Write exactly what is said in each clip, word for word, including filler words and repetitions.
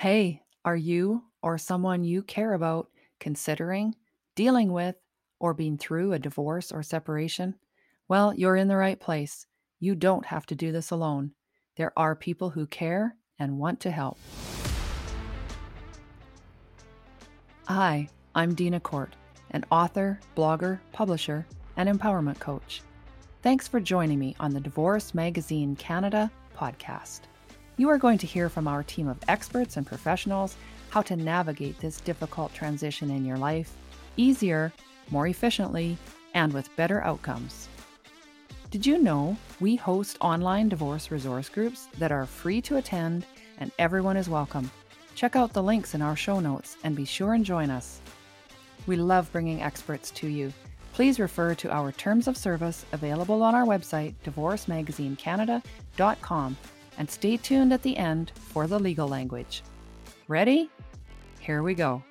Hey, are you or someone you care about considering, dealing with, or being through a divorce or separation? Well, you're in the right place. You don't have to do this alone. There are people who care and want to help. Hi, I'm Deena Kordt, an author, blogger, publisher, and empowerment coach. Thanks for joining me on the Divorce Magazine Canada podcast. You are going to hear from our team of experts and professionals how to navigate this difficult transition in your life easier, more efficiently, and with better outcomes. Did you know we host online divorce resource groups that are free to attend and everyone is welcome? Check out the links in our show notes and be sure and join us. We love bringing experts to you. Please refer to our terms of service available on our website, divorce magazine canada dot com, and stay tuned at the end for the legal language. Ready? Here we go.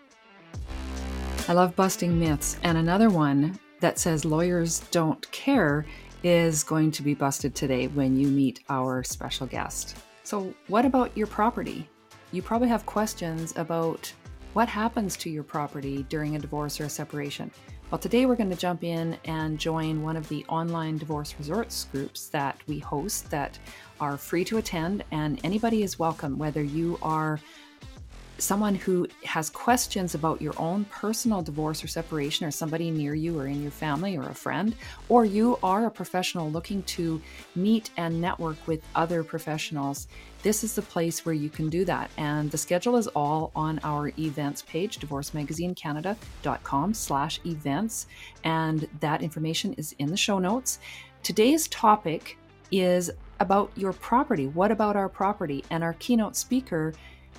I love busting myths, and another one that says lawyers don't care is going to be busted today when you meet our special guest. So what about your property? You probably have questions about what happens to your property during a divorce or a separation. Well, today we're going to jump in and join one of the online divorce resource groups that we host that are free to attend, and anybody is welcome, whether you are someone who has questions about your own personal divorce or separation, or somebody near you or in your family or a friend, or you are a professional looking to meet and network with other professionals. This is the place where you can do that. And the schedule is all on our events page, divorce magazine canada dot com slash events. And that information is in the show notes. Today's topic is about your property. What about our property? And our keynote speaker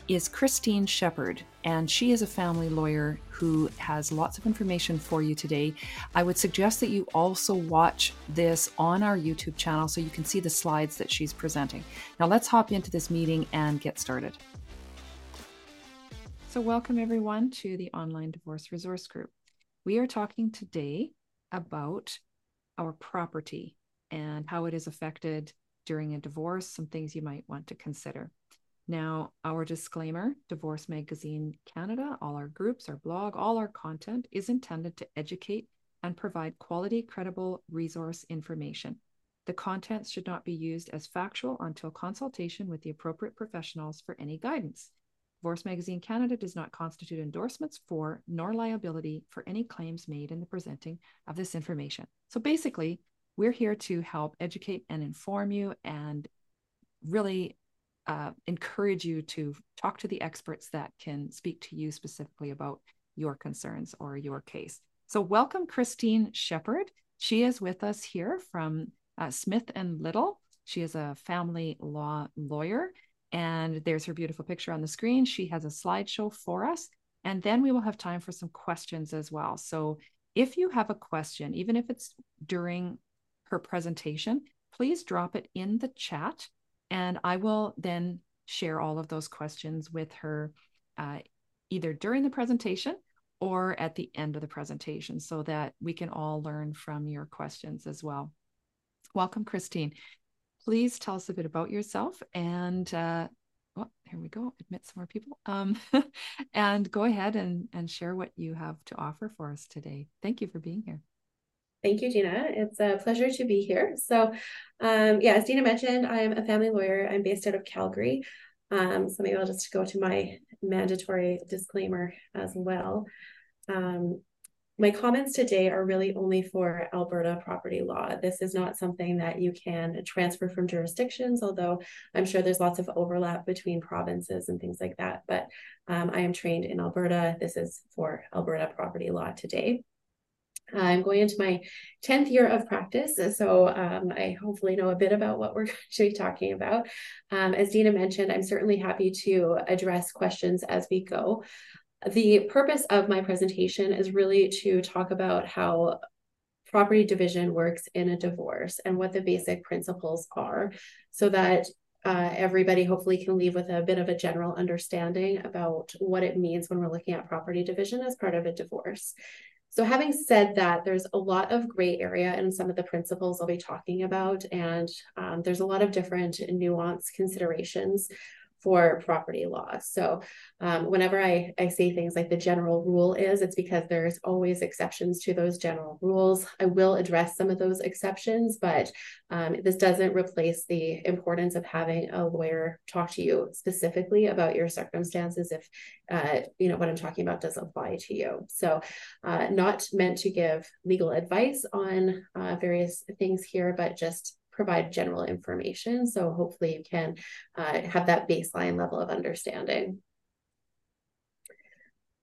is Christine Shepherd, and she is a family lawyer who has lots of information for you today. I would suggest that you also watch this on our YouTube channel so you can see the slides that she's presenting. Now let's hop into this meeting and get started. So welcome everyone to the Online Divorce Resource Group. We are talking today about our property and how it is affected during a divorce, some things you might want to consider. Now, our disclaimer, Divorce Magazine Canada, all our groups, our blog, all our content is intended to educate and provide quality, credible resource information. The contents should not be used as factual until consultation with the appropriate professionals for any guidance. Divorce Magazine Canada does not constitute endorsements for nor liability for any claims made in the presenting of this information. So basically, we're here to help educate and inform you and really Uh, encourage you to talk to the experts that can speak to you specifically about your concerns or your case. So welcome Christine Shepherd. She is with us here from uh, Smith and Little. She is a family law lawyer, and there's her beautiful picture on the screen. She has a slideshow for us, and then we will have time for some questions as well. So if you have a question, even if it's during her presentation, please drop it in the chat. And I will then share all of those questions with her uh, either during the presentation or at the end of the presentation so that we can all learn from your questions as well. Welcome, Christine. Please tell us a bit about yourself and, uh, well, here we go, admit some more people. Um, and go ahead and, and share what you have to offer for us today. Thank you for being here. Thank you, Deena. It's a pleasure to be here. So um, yeah, as Deena mentioned, I'm a family lawyer. I'm based out of Calgary. Um, so maybe I'll just go to my mandatory disclaimer as well. Um, my comments today are really only for Alberta property law. This is not something that you can transfer from jurisdictions, although I'm sure there's lots of overlap between provinces and things like that. But um, I am trained in Alberta. This is for Alberta property law today. I'm going into my tenth year of practice, so um, I hopefully know a bit about what we're going to be talking about. Um, as Deena mentioned, I'm certainly happy to address questions as we go. The purpose of my presentation is really to talk about how property division works in a divorce and what the basic principles are, so that Uh, everybody hopefully can leave with a bit of a general understanding about what it means when we're looking at property division as part of a divorce. So having said that, there's a lot of gray area in some of the principles I'll be talking about, and um, there's a lot of different nuanced considerations for property law. So um, whenever I, I say things like the general rule is, it's because there's always exceptions to those general rules. I will address some of those exceptions, but um, this doesn't replace the importance of having a lawyer talk to you specifically about your circumstances if uh, you know what I'm talking about does apply to you. So uh, not meant to give legal advice on uh, various things here, but just provide general information. So hopefully you can uh, have that baseline level of understanding.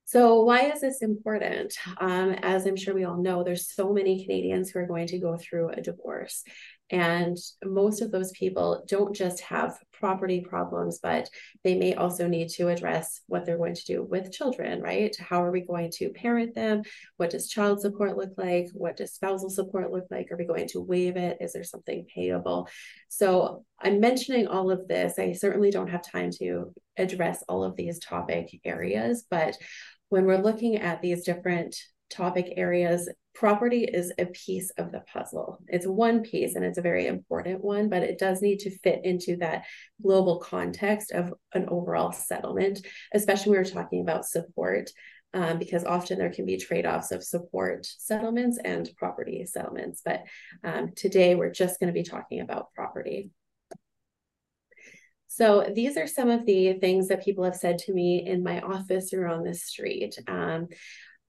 So why is this important? Um, as I'm sure we all know, there's so many Canadians who are going to go through a divorce. And most of those people don't just have property problems, but they may also need to address what they're going to do with children, right? How are we going to parent them? What does child support look like? What does spousal support look like? Are we going to waive it? Is there something payable? So I'm mentioning all of this. I certainly don't have time to address all of these topic areas, but when we're looking at these different topic areas, property is a piece of the puzzle. It's one piece and it's a very important one, but it does need to fit into that global context of an overall settlement, especially when we're talking about support, um, because often there can be trade-offs of support settlements and property settlements. But um, today we're just going to be talking about property. So these are some of the things that people have said to me in my office or on the street. Um,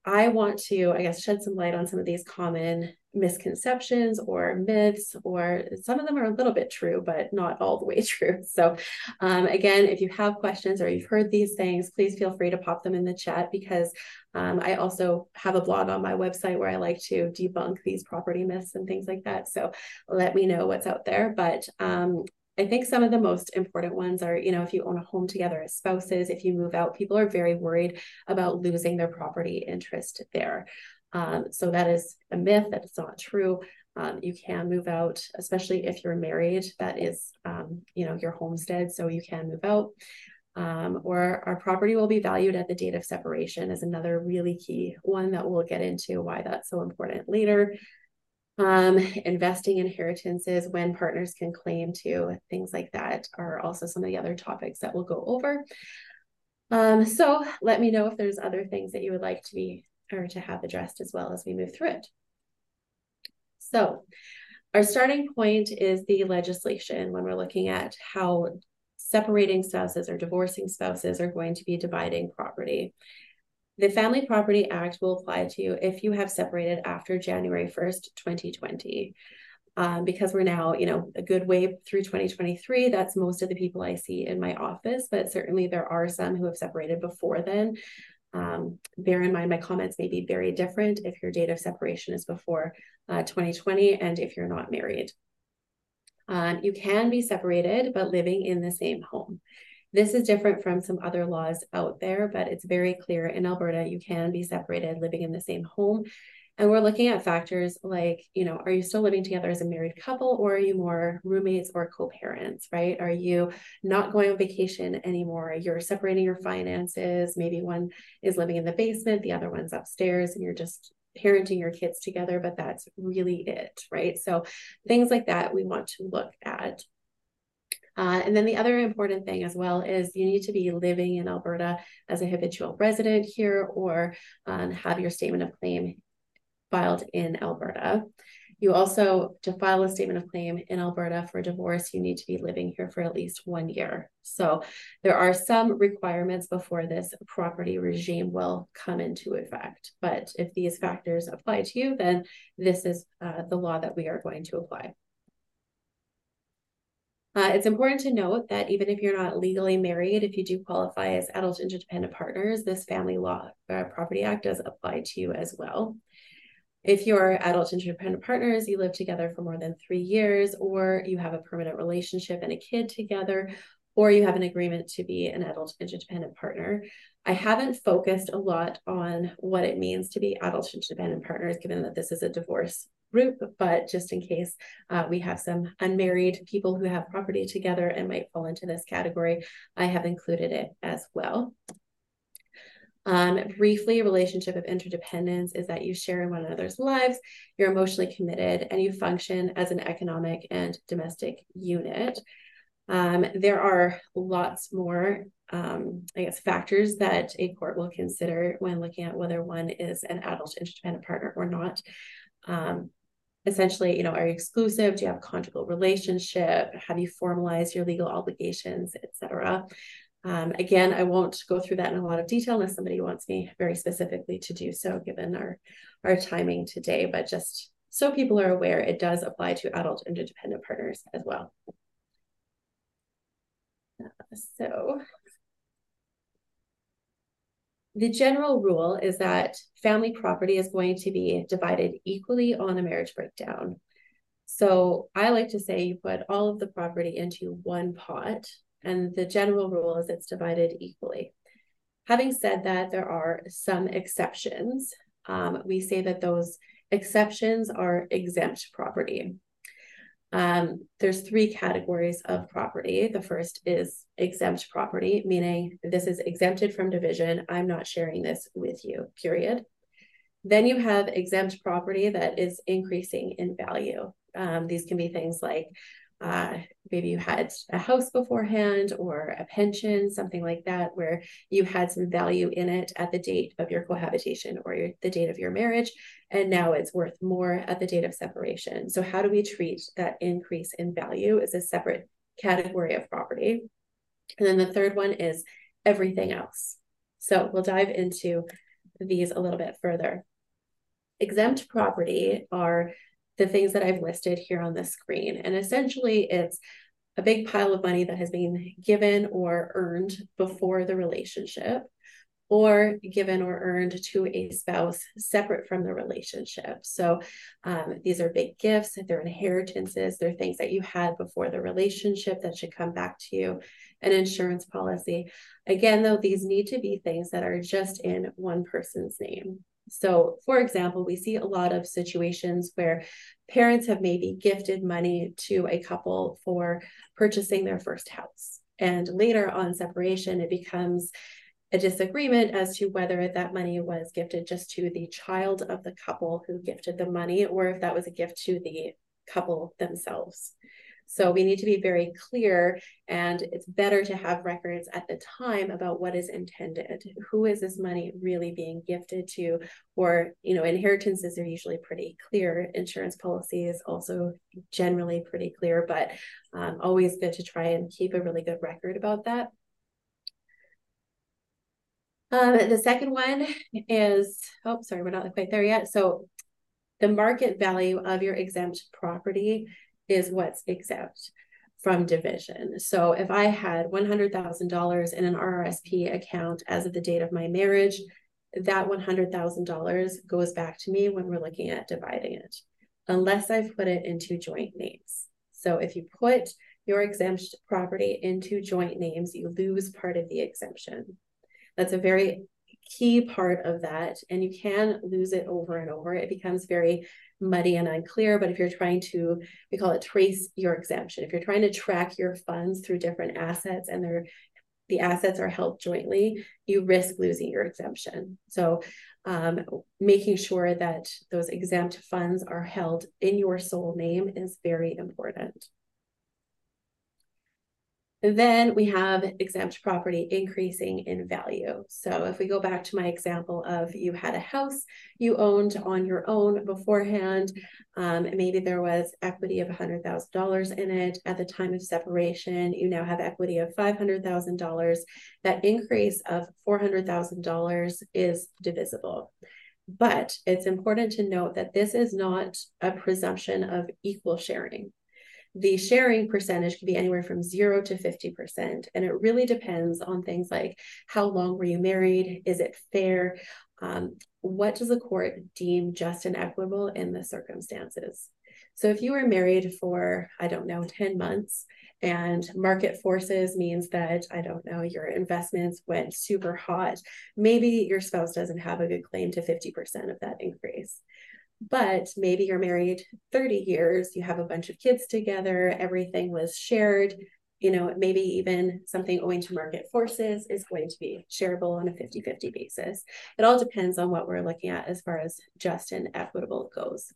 I want to, I guess, shed some light on some of these common misconceptions or myths, or some of them are a little bit true, but not all the way true. So um, again, if you have questions or you've heard these things, please feel free to pop them in the chat, because um, I also have a blog on my website where I like to debunk these property myths and things like that. So let me know what's out there. But um, I think some of the most important ones are, you know, if you own a home together as spouses, if you move out, people are very worried about losing their property interest there. Um, so that is a myth. That's not true. Um, you can move out, especially if you're married. That is, um, you know, your homestead, so you can move out. Um, or our property will be valued at the date of separation is another really key one that we'll get into why that's so important later. Um, investing inheritances, when partners can claim to, things like that are also some of the other topics that we'll go over. Um, so let me know if there's other things that you would like to be or to have addressed as well as we move through it. So our starting point is the legislation when we're looking at how separating spouses or divorcing spouses are going to be dividing property. The Family Property Act will apply to you if you have separated after January first, twenty twenty. Um, because we're now, you know, a good way through twenty twenty-three, that's most of the people I see in my office, but certainly there are some who have separated before then. Um, bear in mind, my comments may be very different if your date of separation is before uh, twenty twenty and if you're not married. Um, you can be separated, but living in the same home. This is different from some other laws out there, but it's very clear in Alberta, you can be separated living in the same home. And we're looking at factors like, you know, are you still living together as a married couple, or are you more roommates or co-parents, right? Are you not going on vacation anymore? You're separating your finances. Maybe one is living in the basement, the other one's upstairs, and you're just parenting your kids together, but that's really it, right? So things like that we want to look at. Uh, and then the other important thing as well is you need to be living in Alberta as a habitual resident here, or um, have your statement of claim filed in Alberta. You also, to file a statement of claim in Alberta for divorce, you need to be living here for at least one year. So there are some requirements before this property regime will come into effect. But if these factors apply to you, then this is uh, the law that we are going to apply. Uh, it's important to note that even if you're not legally married, if you do qualify as adult interdependent partners, this Family Law uh, Property Act does apply to you as well. If you're adult interdependent partners, you live together for more than three years, or you have a permanent relationship and a kid together, or you have an agreement to be an adult interdependent partner. I haven't focused a lot on what it means to be adult interdependent partners, given that this is a divorce group, but just in case uh, we have some unmarried people who have property together and might fall into this category, I have included it as well. Um, briefly, relationship of interdependence is that you share in one another's lives, you're emotionally committed, and you function as an economic and domestic unit. Um, there are lots more, um, I guess, factors that a court will consider when looking at whether one is an adult interdependent partner or not. Um, essentially, you know, are you exclusive? Do you have a conjugal relationship? Have you formalized your legal obligations, et cetera? Um, again, I won't go through that in a lot of detail unless somebody wants me very specifically to do so, given our, our timing today, but just so people are aware, it does apply to adult interdependent partners as well. Uh, so the general rule is that family property is going to be divided equally on a marriage breakdown. So I like to say you put all of the property into one pot, and the general rule is it's divided equally. Having said that, there are some exceptions. Um, we say that those exceptions are exempt property. Um, there's three categories of property. The first is exempt property, meaning this is exempted from division. I'm not sharing this with you, period. Then you have exempt property that is increasing in value. Um, these can be things like Uh, maybe you had a house beforehand or a pension, something like that, where you had some value in it at the date of your cohabitation or your, the date of your marriage, and now it's worth more at the date of separation. So how do we treat that increase in value as a separate category of property? And then the third one is everything else. So we'll dive into these a little bit further. Exempt property are the things that I've listed here on the screen. And essentially it's a big pile of money that has been given or earned before the relationship, or given or earned to a spouse separate from the relationship. So um, these are big gifts, they're inheritances, they're things that you had before the relationship that should come back to you, an insurance policy. Again, though, these need to be things that are just in one person's name. So for example, we see a lot of situations where parents have maybe gifted money to a couple for purchasing their first house. And later on separation, it becomes a disagreement as to whether that money was gifted just to the child of the couple who gifted the money, or if that was a gift to the couple themselves. So we need to be very clear, and it's better to have records at the time about what is intended. Who is this money really being gifted to? Or, you know, inheritances are usually pretty clear. Insurance policy is also generally pretty clear, but um, always good to try and keep a really good record about that. Um, the second one is, oh, sorry, we're not quite there yet. So the market value of your exempt property is what's exempt from division. So if I had one hundred thousand dollars in an R R S P account as of the date of my marriage, that one hundred thousand dollars goes back to me when we're looking at dividing it, unless I've put it into joint names. So if you put your exempt property into joint names, you lose part of the exemption. That's a very key part of that, and you can lose it over and over. It becomes very muddy and unclear, but if you're trying to, we call it trace your exemption. If you're trying to track your funds through different assets and they're, the assets are held jointly, you risk losing your exemption. So um, making sure that those exempt funds are held in your sole name is very important. Then we have exempt property increasing in value. So if we go back to my example of you had a house you owned on your own beforehand, um, maybe there was equity of one hundred thousand dollars in it. At the time of separation, you now have equity of five hundred thousand dollars. That increase of four hundred thousand dollars is divisible. But it's important to note that this is not a presumption of equal sharing. The sharing percentage could be anywhere from zero to fifty percent. And it really depends on things like how long were you married? Is it fair? Um, what does the court deem just and equitable in the circumstances? So if you were married for, I don't know, ten months, and market forces means that, I don't know, your investments went super hot, maybe your spouse doesn't have a good claim to fifty percent of that increase. But maybe you're married thirty years, you have a bunch of kids together, everything was shared, you know, maybe even something owing to market forces is going to be shareable on a fifty fifty basis. It all depends on what we're looking at as far as just and equitable goes.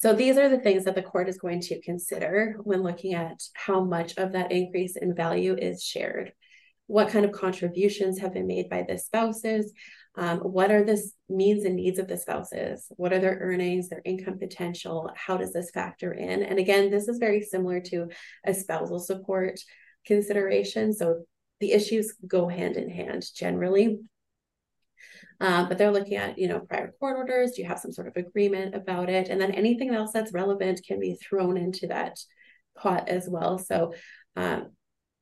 So these are the things that the court is going to consider when looking at how much of that increase in value is shared. What kind of contributions have been made by the spouses? Um, what are the means and needs of the spouses? What are their earnings, their income potential? How does this factor in? And again, this is very similar to a spousal support consideration. So the issues go hand in hand generally. Uh, but they're looking at, you know, prior court orders. Do you have some sort of agreement about it? And then anything else that's relevant can be thrown into that pot as well. So, um,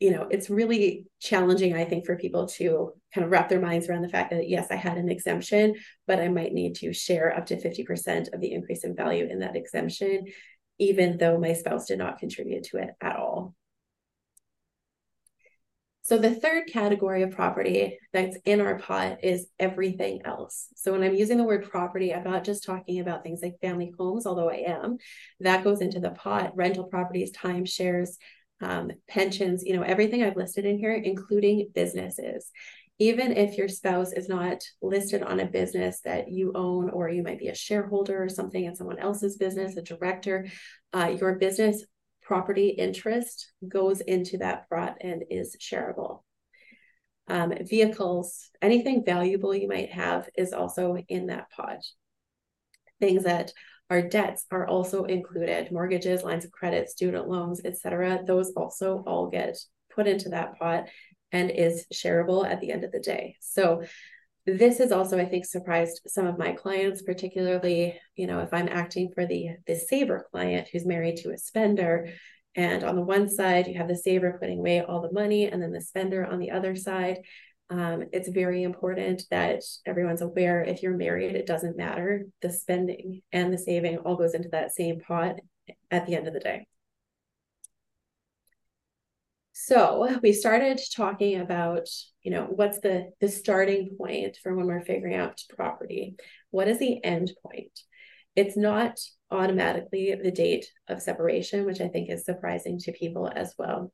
you know, it's really challenging, I think, for people to kind of wrap their minds around the fact that, yes, I had an exemption, but I might need to share up to fifty percent of the increase in value in that exemption, even though my spouse did not contribute to it at all. So the third category of property that's in our pot is everything else. So when I'm using the word property, I'm not just talking about things like family homes, although I am. That goes into the pot, rental properties, timeshares, um, pensions, you know, everything I've listed in here, including businesses. Even if your spouse is not listed on a business that you own, or you might be a shareholder or something in someone else's business, a director, uh, your business property interest goes into that pot and is shareable. Um, vehicles, anything valuable you might have is also in that pot. Things that are debts are also included, mortgages, lines of credit, student loans, et cetera. Those also all get put into that pot and is shareable at the end of the day. So this is also, I think, surprised some of my clients, particularly, you know, if I'm acting for the, the saver client who's married to a spender, and on the one side, you have the saver putting away all the money, and then the spender on the other side. Um, it's very important that everyone's aware, if you're married, it doesn't matter. The spending and the saving all goes into that same pot at the end of the day. So we started talking about, you know, what's the, the starting point for when we're figuring out property? What is the end point? It's not automatically the date of separation, which I think is surprising to people as well.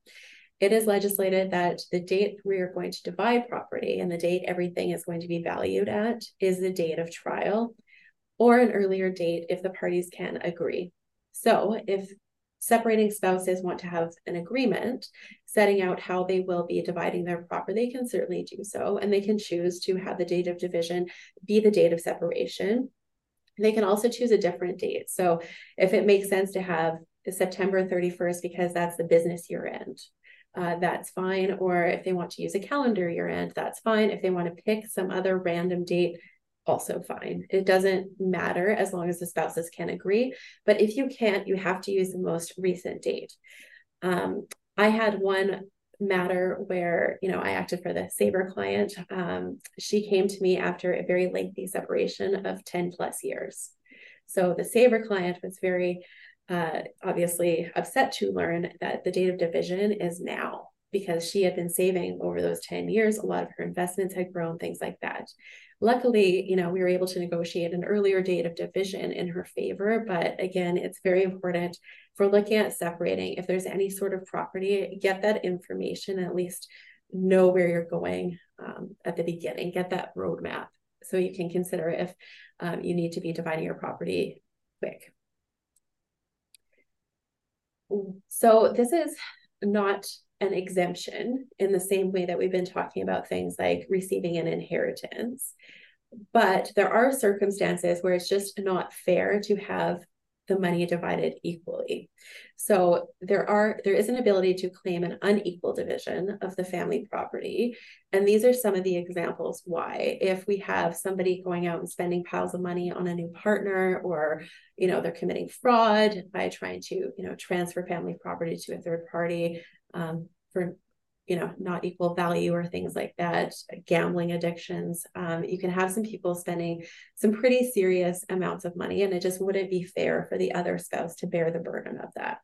It is legislated that the date we are going to divide property and the date everything is going to be valued at is the date of trial, or an earlier date if the parties can agree. So if separating spouses want to have an agreement setting out how they will be dividing their property, they can certainly do so, and they can choose to have the date of division be the date of separation. They can also choose a different date. So if it makes sense to have September thirty-first because that's the business year end, uh, that's fine. Or if they want to use a calendar year end, that's fine. If they want to pick some other random date, also fine. It doesn't matter as long as the spouses can agree. But if you can't, you have to use the most recent date. Um, I had one matter where, you know, I acted for the saver client. Um, she came to me after a very lengthy separation of ten plus years. So the saver client was very uh, obviously upset to learn that the date of division is now, because she had been saving over those ten years. A lot of her investments had grown, things like that. Luckily, you know, we were able to negotiate an earlier date of division in her favor. But again, it's very important for looking at separating. If there's any sort of property, get that information, at least know where you're going um, at the beginning, get that roadmap so you can consider if um, you need to be dividing your property quick. So this is not an exemption in the same way that we've been talking about things like receiving an inheritance. But there are circumstances where it's just not fair to have the money divided equally. So there are there is an ability to claim an unequal division of the family property. And these are some of the examples why. If we have somebody going out and spending piles of money on a new partner, or, you know, they're committing fraud by trying to, you know, transfer family property to a third party um, for, you know, not equal value or things like that, gambling addictions. Um, you can have some people spending some pretty serious amounts of money, and it just wouldn't be fair for the other spouse to bear the burden of that.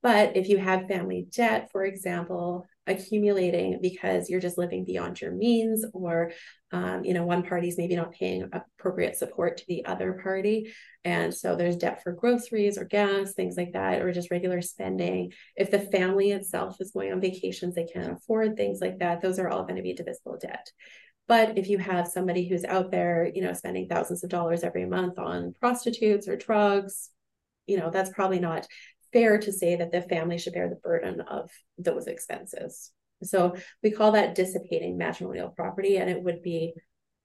But if you have family debt, for example, accumulating because you're just living beyond your means, or, um, you know, one party's maybe not paying appropriate support to the other party. And so there's debt for groceries or gas, things like that, or just regular spending. If the family itself is going on vacations, they can't afford things like that. Those are all going to be divisible debt. But if you have somebody who's out there, you know, spending thousands of dollars every month on prostitutes or drugs, you know, that's probably not fair to say that the family should bear the burden of those expenses. So we call that dissipating matrimonial property, and it would be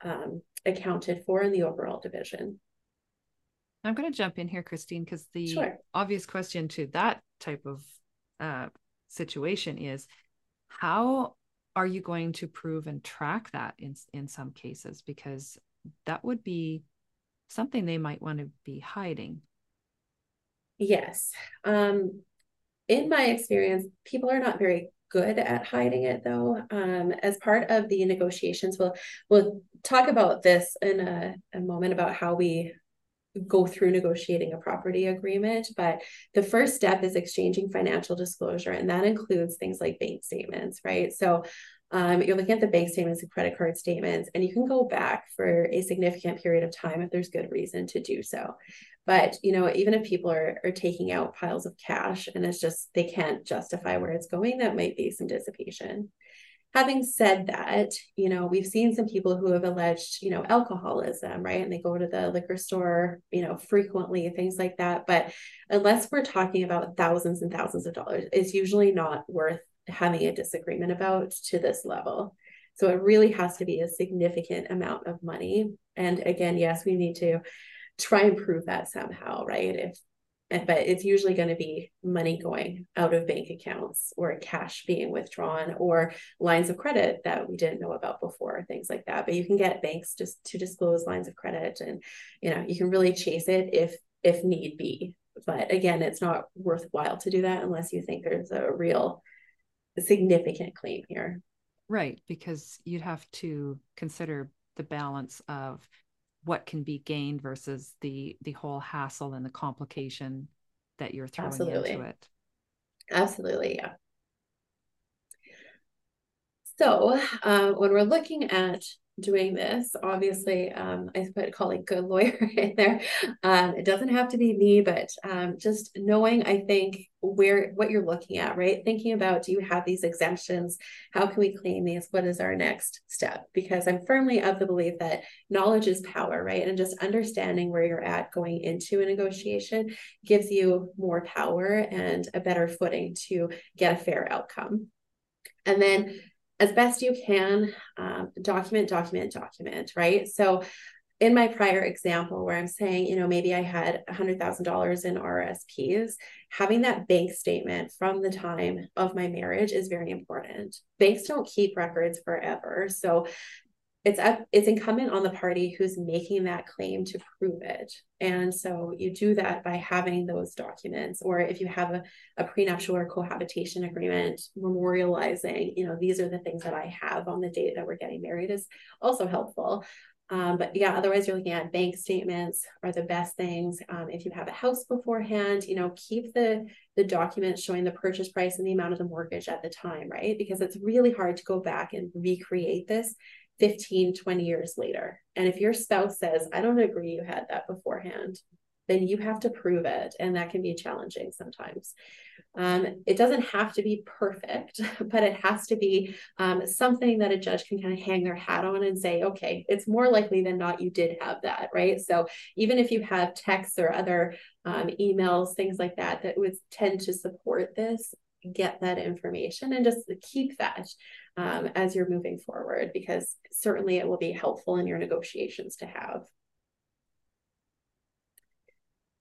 um, accounted for in the overall division. I'm going to jump in here, Christine, because the sure. obvious question to that type of uh, situation is, how are you going to prove and track that in, in some cases? Because that would be something they might want to be hiding. Yes. Um, in my experience, people are not very good at hiding it, though. Um, as part of the negotiations, we'll, we'll talk about this in a, a moment about how we go through negotiating a property agreement. But the first step is exchanging financial disclosure, and that includes things like bank statements, right? So um, you're looking at the bank statements and credit card statements, and you can go back for a significant period of time if there's good reason to do so. But, you know, even if people are, are taking out piles of cash and it's just, they can't justify where it's going, that might be some dissipation. Having said that, you know, we've seen some people who have alleged, you know, alcoholism, right? And they go to the liquor store, you know, frequently, things like that. But unless we're talking about thousands and thousands of dollars, it's usually not worth having a disagreement about to this level. So it really has to be a significant amount of money. And again, yes, we need to try and prove that somehow, right? If But it's usually going to be money going out of bank accounts, or cash being withdrawn, or lines of credit that we didn't know about before, things like that. But you can get banks just to disclose lines of credit, and, you know, you can really chase it if, if need be. But again, it's not worthwhile to do that unless you think there's a real significant claim here. Right. Because you'd have to consider the balance of what can be gained versus the the whole hassle and the complication that you're throwing Absolutely. Into it. Absolutely, yeah. So uh, when we're looking at doing this, obviously, um, I would call it good lawyer in there. Um, it doesn't have to be me, but um, just knowing, I think, where what you're looking at, right? Thinking about, do you have these exemptions? How can we claim these? What is our next step? Because I'm firmly of the belief that knowledge is power, right? And just understanding where you're at going into a negotiation gives you more power and a better footing to get a fair outcome. And then, as best you can, um, document, document, document, right? So in my prior example where I'm saying, you know, maybe I had one hundred thousand dollars in R R S Ps, having that bank statement from the time of my marriage is very important. Banks don't keep records forever. So it's up, it's incumbent on the party who's making that claim to prove it. And so you do that by having those documents, or if you have a, a prenuptial or cohabitation agreement, memorializing, you know, these are the things that I have on the date that we're getting married is also helpful. Um, but yeah, otherwise you're looking at bank statements are the best things. Um, if you have a house beforehand, you know, keep the, the documents showing the purchase price and the amount of the mortgage at the time, right? Because it's really hard to go back and recreate this fifteen, twenty years later. And if your spouse says, I don't agree you had that beforehand, then you have to prove it. And that can be challenging sometimes. Um, it doesn't have to be perfect, but it has to be um, something that a judge can kind of hang their hat on and say, okay, it's more likely than not you did have that, right? So even if you have texts or other um, emails, things like that, that would tend to support this, get that information and just keep that um, as you're moving forward, because certainly it will be helpful in your negotiations to have.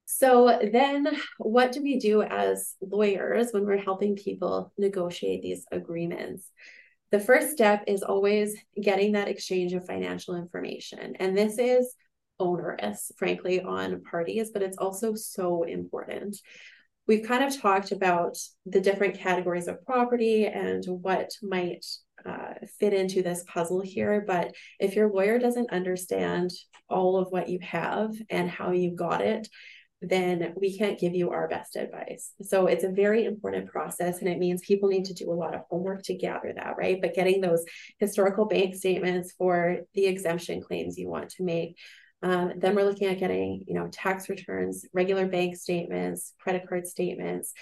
So then what do we do as lawyers when we're helping people negotiate these agreements? The first step is always getting that exchange of financial information. And this is onerous, frankly, on parties, but it's also so important. We've kind of talked about the different categories of property and what might uh, fit into this puzzle here. But if your lawyer doesn't understand all of what you have and how you got it, then we can't give you our best advice. So it's a very important process, and it means people need to do a lot of homework to gather that, right? But getting those historical bank statements for the exemption claims you want to make. Um, then we're looking at getting, you know, tax returns, regular bank statements, credit card statements.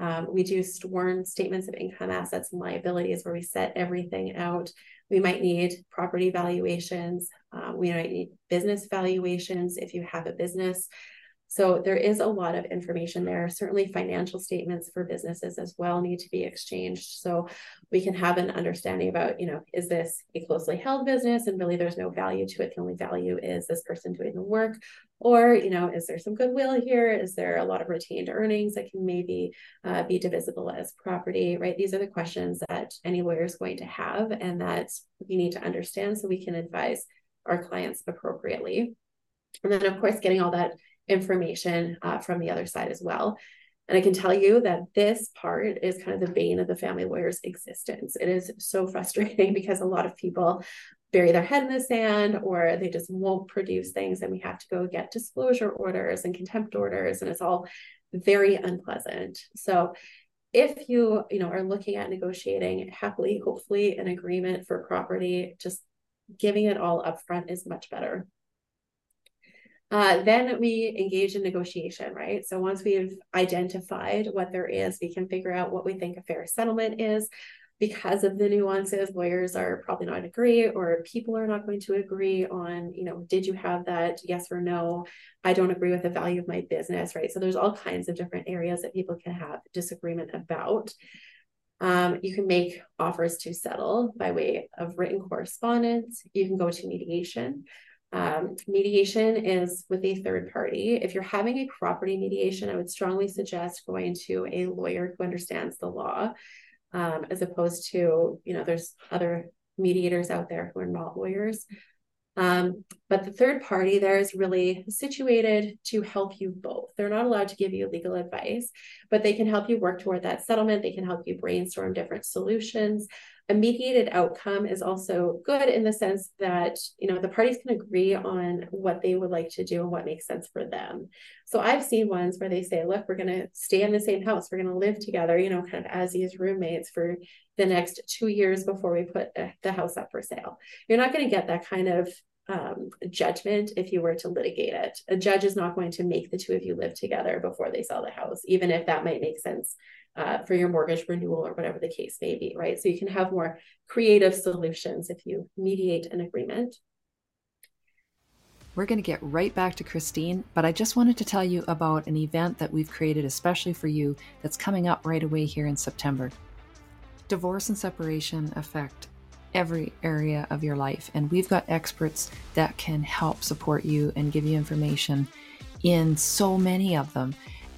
Um, we do sworn statements of income, assets, and liabilities where we set everything out. We might need property valuations. Um, we might need business valuations if you have a business. So there is a lot of information there. Certainly financial statements for businesses as well need to be exchanged, so we can have an understanding about, you know, is this a closely held business and really there's no value to it? The only value is this person doing the work, or, you know, is there some goodwill here? Is there a lot of retained earnings that can maybe uh, be divisible as property, right? These are the questions that any lawyer is going to have and that we need to understand so we can advise our clients appropriately. And then, of course, getting all that information uh, from the other side as well. And I can tell you that this part is kind of the bane of the family lawyer's existence. It is so frustrating because a lot of people bury their head in the sand, or they just won't produce things, and we have to go get disclosure orders and contempt orders, and it's all very unpleasant. So if you, you know, are looking at negotiating happily, hopefully an agreement for property, just giving it all upfront is much better. Uh, then we engage in negotiation, right? So once we've identified what there is, we can figure out what we think a fair settlement is. Because of the nuances, lawyers are probably not agree, or people are not going to agree on, you know, did you have that? Yes or no? I don't agree with the value of my business, right? So there's all kinds of different areas that people can have disagreement about. Um, you can make offers to settle by way of written correspondence. You can go to mediation. Um, mediation is with a third party. If you're having a property mediation, I would strongly suggest going to a lawyer who understands the law, um, as opposed to, you know, there's other mediators out there who are not lawyers. Um, but the third party there is really situated to help you both. They're not allowed to give you legal advice, but they can help you work toward that settlement. They can help you brainstorm different solutions. A mediated outcome is also good in the sense that, you know, the parties can agree on what they would like to do and what makes sense for them. So I've seen ones where they say, look, we're going to stay in the same house. We're going to live together, you know, kind of as these roommates for the next two years before we put the house up for sale. You're not going to get that kind of um, judgment if you were to litigate it. A judge is not going to make the two of you live together before they sell the house, even if that might make sense Uh, for your mortgage renewal or whatever the case may be, right? So you can have more creative solutions if you mediate an agreement. We're going to get right back to Christine, but I just wanted to tell you about an event that we've created especially for you that's coming up right away here in September. Divorce and separation affect every area of your life, and we've got experts that can help support you and give you information in so many of them.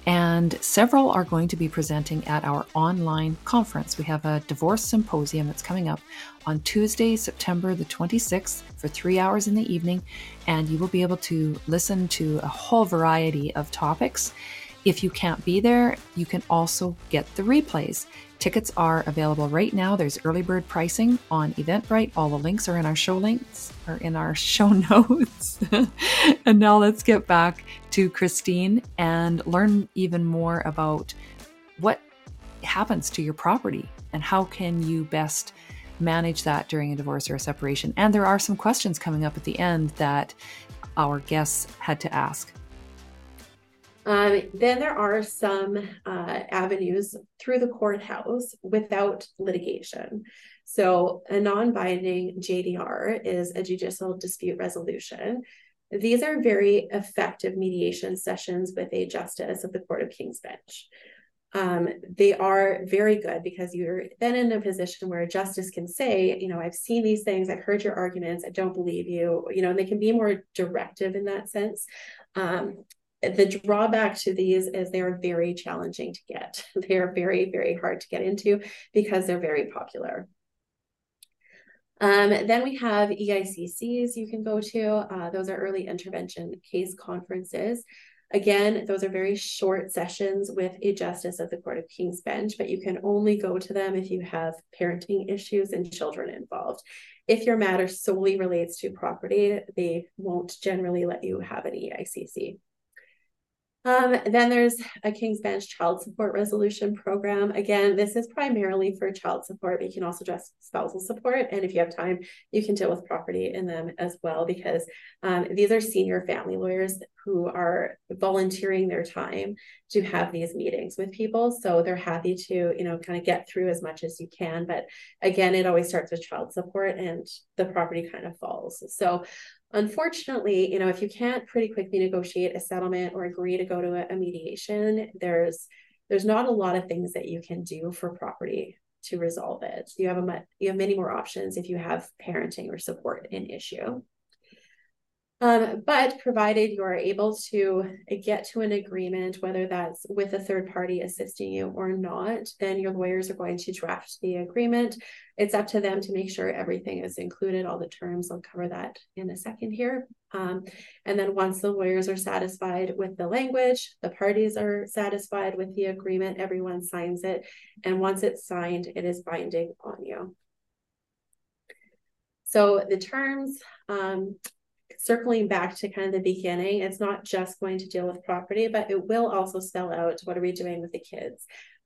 And several are going to be presenting at our online conference. We have a divorce symposium that's coming up on Tuesday, September the twenty-sixth for three hours in the evening. And you will be able to listen to a whole variety of topics. If you can't be there, you can also get the replays. Tickets are available right now. There's early bird pricing on Eventbrite. All the links are in our show links or in our show notes. And now let's get back to Christine and learn even more about what happens to your property and how can you best manage that during a divorce or a separation. And there are some questions coming up at the end that our guests had to ask. Um, then there are some uh, avenues through the courthouse without litigation. So a non-binding J D R is a judicial dispute resolution. These are very effective mediation sessions with a justice of the Court of King's Bench. Um, they are very good because you're then in a position where a justice can say, you know, I've seen these things, I've heard your arguments, I don't believe you, you know, and they can be more directive in that sense. Um, The drawback to these is they are very challenging to get. They are very, very hard to get into because they're very popular. Um, then we have E I C Cs you can go to. Uh, those are early intervention case conferences. Again, those are very short sessions with a justice of the Court of King's Bench, but you can only go to them if you have parenting issues and children involved. If your matter solely relates to property, they won't generally let you have an E I C C. Um, then there's a King's Bench child support resolution program. Again, this is primarily for child support, but you can also address spousal support. And if you have time, you can deal with property in them as well, because um, these are senior family lawyers who are volunteering their time to have these meetings with people. So they're happy to, you know, kind of get through as much as you can. But again, it always starts with child support, and the property kind of falls. So unfortunately, you know, if you can't pretty quickly negotiate a settlement or agree to go to a, a mediation, there's there's not a lot of things that you can do for property to resolve it. You have a you have many more options if you have parenting or support an issue. Um, but provided you are able to get to an agreement, whether that's with a third party assisting you or not, then your lawyers are going to draft the agreement. It's up to them to make sure everything is included, all the terms. I'll cover that in a second here. Um, and then once the lawyers are satisfied with the language, the parties are satisfied with the agreement, everyone signs it. And once it's signed, it is binding on you. So the terms, um, circling back to kind of the beginning, it's not just going to deal with property, but it will also spell out what are we doing with the kids,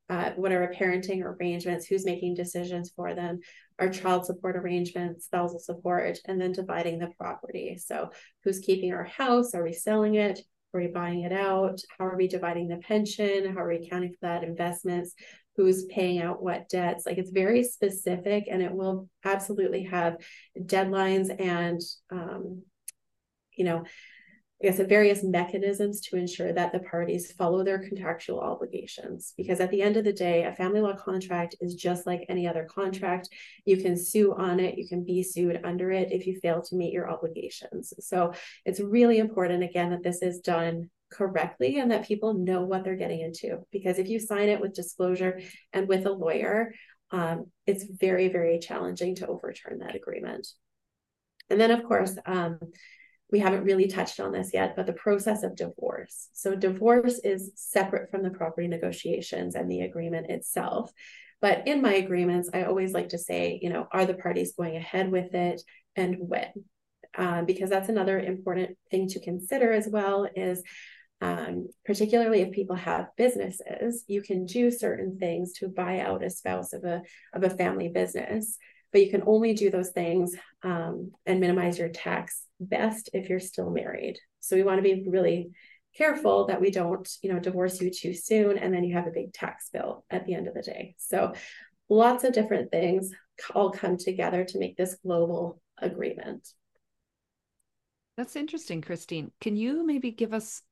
uh, what are our parenting arrangements, who's making decisions for them, our child support arrangements, spousal support, and then dividing the property. So who's keeping our house? Are we selling it? Are we buying it out? How are we dividing the pension? How are we accounting for that? Investments? Who's paying out what debts? Like, it's very specific, and it will absolutely have deadlines and, um, you know, I guess various mechanisms to ensure that the parties follow their contractual obligations. Because at the end of the day, a family law contract is just like any other contract. You can sue on it, you can be sued under it if you fail to meet your obligations. So it's really important, again, that this is done correctly and that people know what they're getting into. Because if you sign it with disclosure and with a lawyer, um, it's very, very challenging to overturn that agreement. And then, of course, um, we haven't really touched on this yet, but the process of divorce. So divorce is separate from the property negotiations and the agreement itself. But in my agreements, I always like to say, you know, are the parties going ahead with it and when? Uh, because that's another important thing to consider as well is, um, particularly if people have businesses, you can do certain things to buy out a spouse of a, of a family business. But you can only do those things um, and minimize your tax best if you're still married. So we want to be really careful that we don't, you know, divorce you too soon and then you have a big tax bill at the end of the day. So lots of different things all come together to make this global agreement. That's interesting, Christine. Can you maybe give us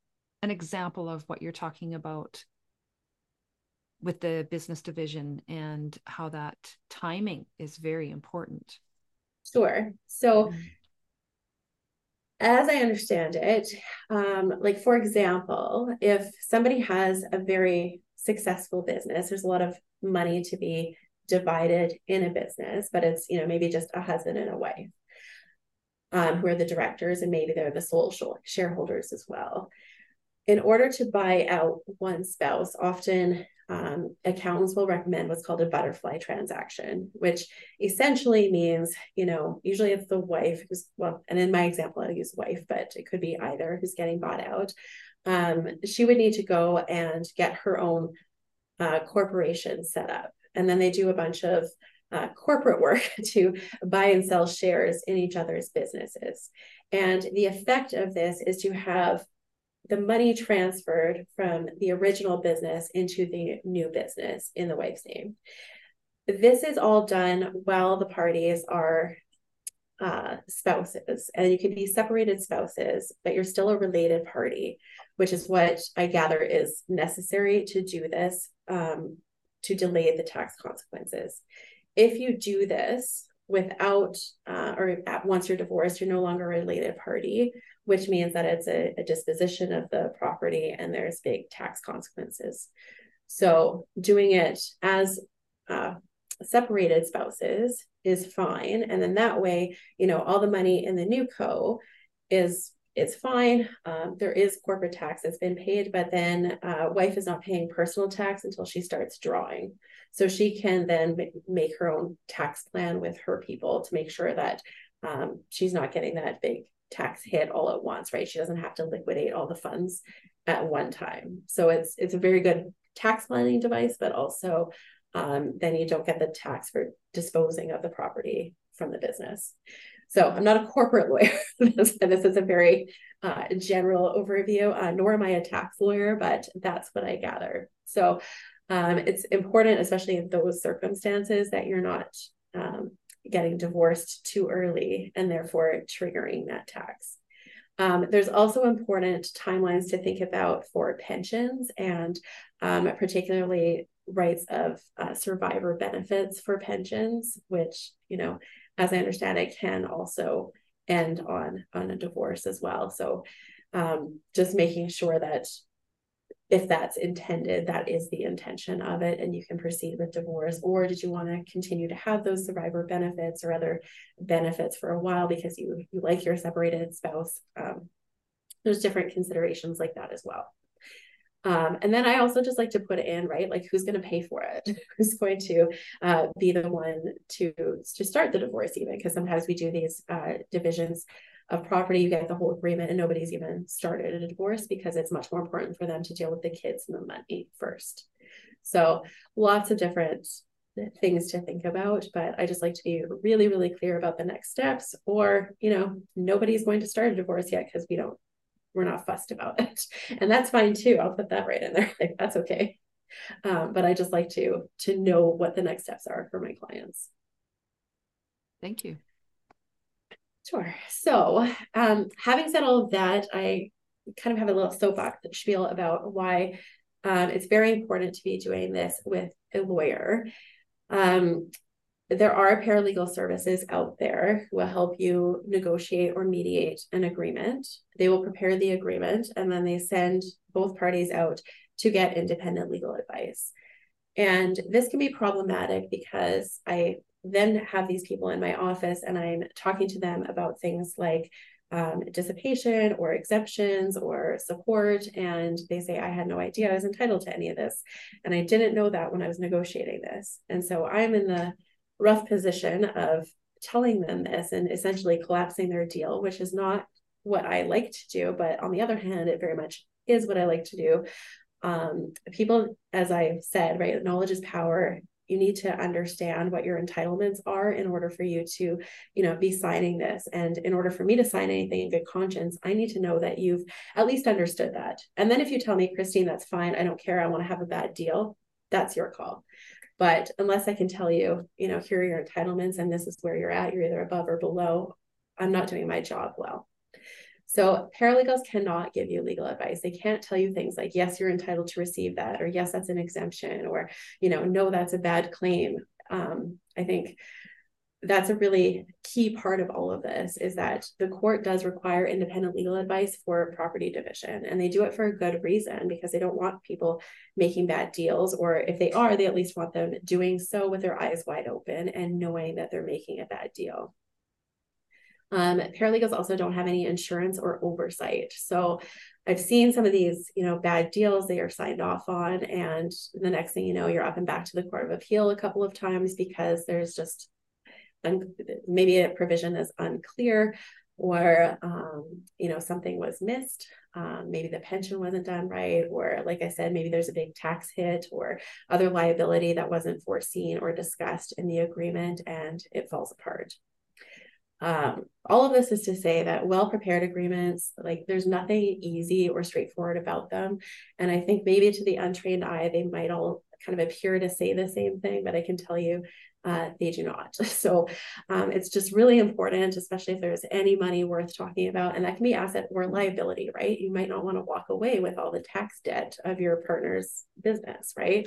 an example of what you're talking about with the business division and how that timing is very important? Sure. So as I understand it, um, like, for example, if somebody has a very successful business, there's a lot of money to be divided in a business, but it's, you know, maybe just a husband and a wife um, who are the directors, and maybe they're the sole shareholders as well. In order to buy out one spouse, often um, accountants will recommend what's called a butterfly transaction, which essentially means, you know, usually it's the wife who's, well, and in my example, I use wife, but it could be either who's getting bought out. Um, she would need to go and get her own uh, corporation set up. And then they do a bunch of Uh, corporate work to buy and sell shares in each other's businesses. And the effect of this is to have the money transferred from the original business into the new business in the wife's name. This is all done while the parties are uh, spouses, and you can be separated spouses, but you're still a related party, which is what I gather is necessary to do this, um, to delay the tax consequences. If you do this without, uh, or at once you're divorced, you're no longer a related party, which means that it's a, a disposition of the property and there's big tax consequences. So doing it as uh, separated spouses is fine. And then that way, you know, all the money in the new co is, it's fine. Um, there is corporate tax that's been paid, but then uh, wife is not paying personal tax until she starts drawing. So she can then make her own tax plan with her people to make sure that um, she's not getting that big tax hit all at once, right? She doesn't have to liquidate all the funds at one time. So it's it's a very good tax planning device, but also um, then you don't get the tax for disposing of the property from the business. So I'm not a corporate lawyer. this, this is a very uh, general overview, uh, nor am I a tax lawyer, but that's what I gather. So um, it's important, especially in those circumstances, that you're not um, getting divorced too early and therefore triggering that tax. Um, there's also important timelines to think about for pensions and um, particularly rights of uh, survivor benefits for pensions, which, you know, as I understand it, can also end on, on a divorce as well. So um, just making sure that if that's intended, that is the intention of it, and you can proceed with divorce. Or did you want to continue to have those survivor benefits or other benefits for a while because you, you like your separated spouse? Um, there's different considerations like that as well. Um, and then I also just like to put in, right, like who's going to pay for it? Who's going to uh, be the one to, to start the divorce even? Because sometimes we do these uh, divisions of property, you get the whole agreement and nobody's even started a divorce because it's much more important for them to deal with the kids and the money first. So lots of different things to think about, but I just like to be really, really clear about the next steps, or, you know, nobody's going to start a divorce yet because we don't, we're not fussed about it. And that's fine too. I'll put that right in there. Like, that's okay. Um, but I just like to, to know what the next steps are for my clients. Thank you. Sure. So um, having said all of that, I kind of have a little soapbox spiel about why um, it's very important to be doing this with a lawyer. Um, there are paralegal services out there who will help you negotiate or mediate an agreement. They will prepare the agreement, and then they send both parties out to get independent legal advice. And this can be problematic because I then have these people in my office and I'm talking to them about things like um, dissipation or exemptions or support. And they say, I had no idea I was entitled to any of this. And I didn't know that when I was negotiating this. And so I'm in the rough position of telling them this and essentially collapsing their deal, which is not what I like to do. But on the other hand, it very much is what I like to do. Um, people, as I've said, right, knowledge is power. You need to understand what your entitlements are in order for you to, you know, be signing this. And in order for me to sign anything in good conscience, I need to know that you've at least understood that. And then if you tell me, Christine, that's fine, I don't care, I want to have a bad deal, that's your call. But unless I can tell you, you know, here are your entitlements and this is where you're at, you're either above or below, I'm not doing my job well. So paralegals cannot give you legal advice. They can't tell you things like, yes, you're entitled to receive that, or yes, that's an exemption, or, you know, no, that's a bad claim. Um, I think that's a really key part of all of this, is that the court does require independent legal advice for property division. And they do it for a good reason, because they don't want people making bad deals, or if they are, they at least want them doing so with their eyes wide open and knowing that they're making a bad deal. Um, paralegals also don't have any insurance or oversight. So I've seen some of these, you know, bad deals they are signed off on, and the next thing you know, you're up and back to the Court of Appeal a couple of times because there's just maybe a provision is unclear, or, um, you know, something was missed. Um, maybe the pension wasn't done right. Or like I said, maybe there's a big tax hit or other liability that wasn't foreseen or discussed in the agreement, and it falls apart. Um, all of this is to say that well-prepared agreements, like there's nothing easy or straightforward about them. And I think maybe to the untrained eye, they might all kind of appear to say the same thing, but I can tell you, uh, they do not. So, um, it's just really important, especially if there's any money worth talking about, and that can be asset or liability, right? You might not want to walk away with all the tax debt of your partner's business, right?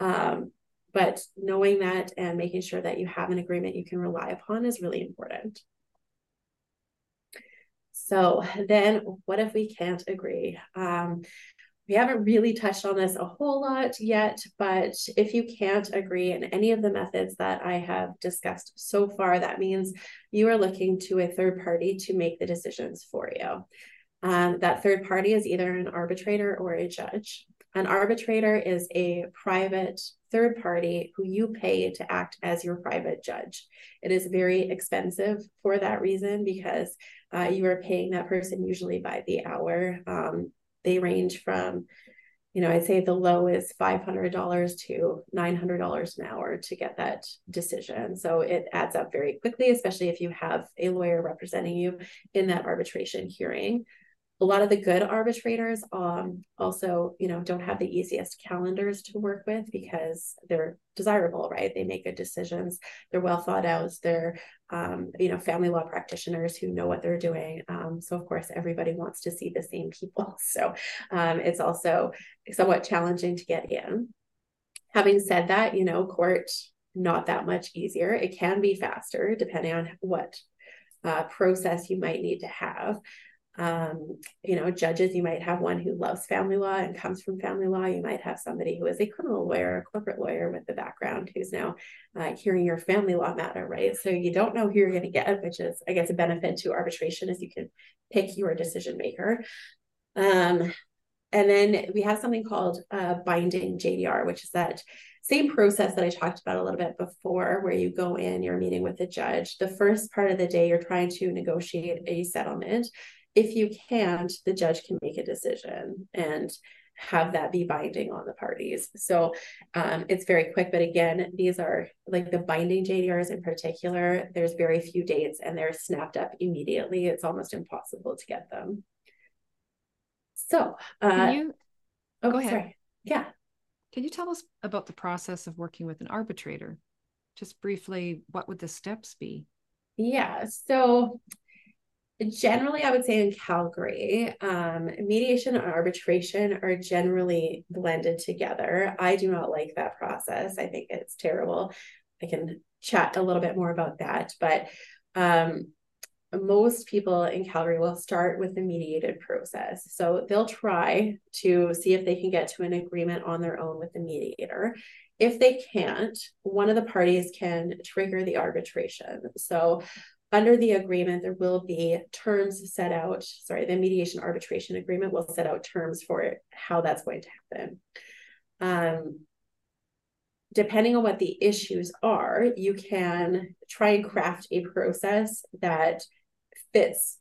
Um, But knowing that and making sure that you have an agreement you can rely upon is really important. So then what if we can't agree? Um, we haven't really touched on this a whole lot yet, but if you can't agree in any of the methods that I have discussed so far, that means you are looking to a third party to make the decisions for you. Um, that third party is either an arbitrator or a judge. An arbitrator is a private third party who you pay to act as your private judge. It is very expensive for that reason, because uh, you are paying that person usually by the hour. Um, they range from you know, I'd say the low is five hundred dollars to nine hundred dollars an hour to get that decision. So it adds up very quickly, especially if you have a lawyer representing you in that arbitration hearing. A lot of the good arbitrators um, also, you know, don't have the easiest calendars to work with because they're desirable, right? They make good decisions. They're well thought out. They're, um, you know, family law practitioners who know what they're doing. Um, so, of course, everybody wants to see the same people. So um, it's also somewhat challenging to get in. Having said that, you know, court, not that much easier. It can be faster depending on what uh, process you might need to have. Um, you know, judges, you might have one who loves family law and comes from family law. You might have somebody who is a criminal lawyer, a corporate lawyer with the background who's now uh, hearing your family law matter, right? So you don't know who you're going to get, which is, I guess, a benefit to arbitration is you can pick your decision maker. Um, and then we have something called uh, binding J D R, which is that same process that I talked about a little bit before, where you go in, you're meeting with the judge. The first part of the day, you're trying to negotiate a settlement. If you can't, the judge can make a decision and have that be binding on the parties. So um, it's very quick. But again, these are like the binding J D Rs in particular. There's very few dates and they're snapped up immediately. It's almost impossible to get them. So uh, can you, oh, go ahead. Sorry. Yeah. Can you tell us about the process of working with an arbitrator? Just briefly, what would the steps be? Yeah. So generally, I would say in Calgary, um, mediation and arbitration are generally blended together. I do not like that process. I think it's terrible. I can chat a little bit more about that. But um, most people in Calgary will start with the mediated process. So they'll try to see if they can get to an agreement on their own with the mediator. If they can't, one of the parties can trigger the arbitration. So under the agreement, there will be terms set out, sorry, the mediation arbitration agreement will set out terms for it, how that's going to happen. Um, depending on what the issues are, you can try and craft a process that fits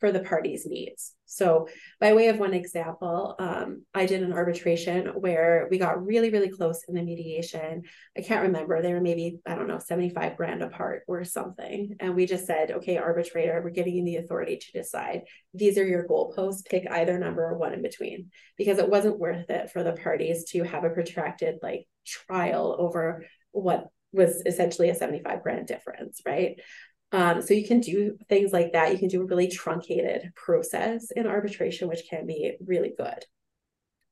for the party's needs. So by way of one example, um, I did an arbitration where we got really, really close in the mediation. I can't remember. They were maybe, I don't know, seventy-five grand apart or something. And we just said, okay, arbitrator, we're giving you the authority to decide. These are your goalposts. Pick either number or one in between, because it wasn't worth it for the parties to have a protracted like trial over what was essentially a seventy-five grand difference, right? Um, so you can do things like that. You can do a really truncated process in arbitration, which can be really good.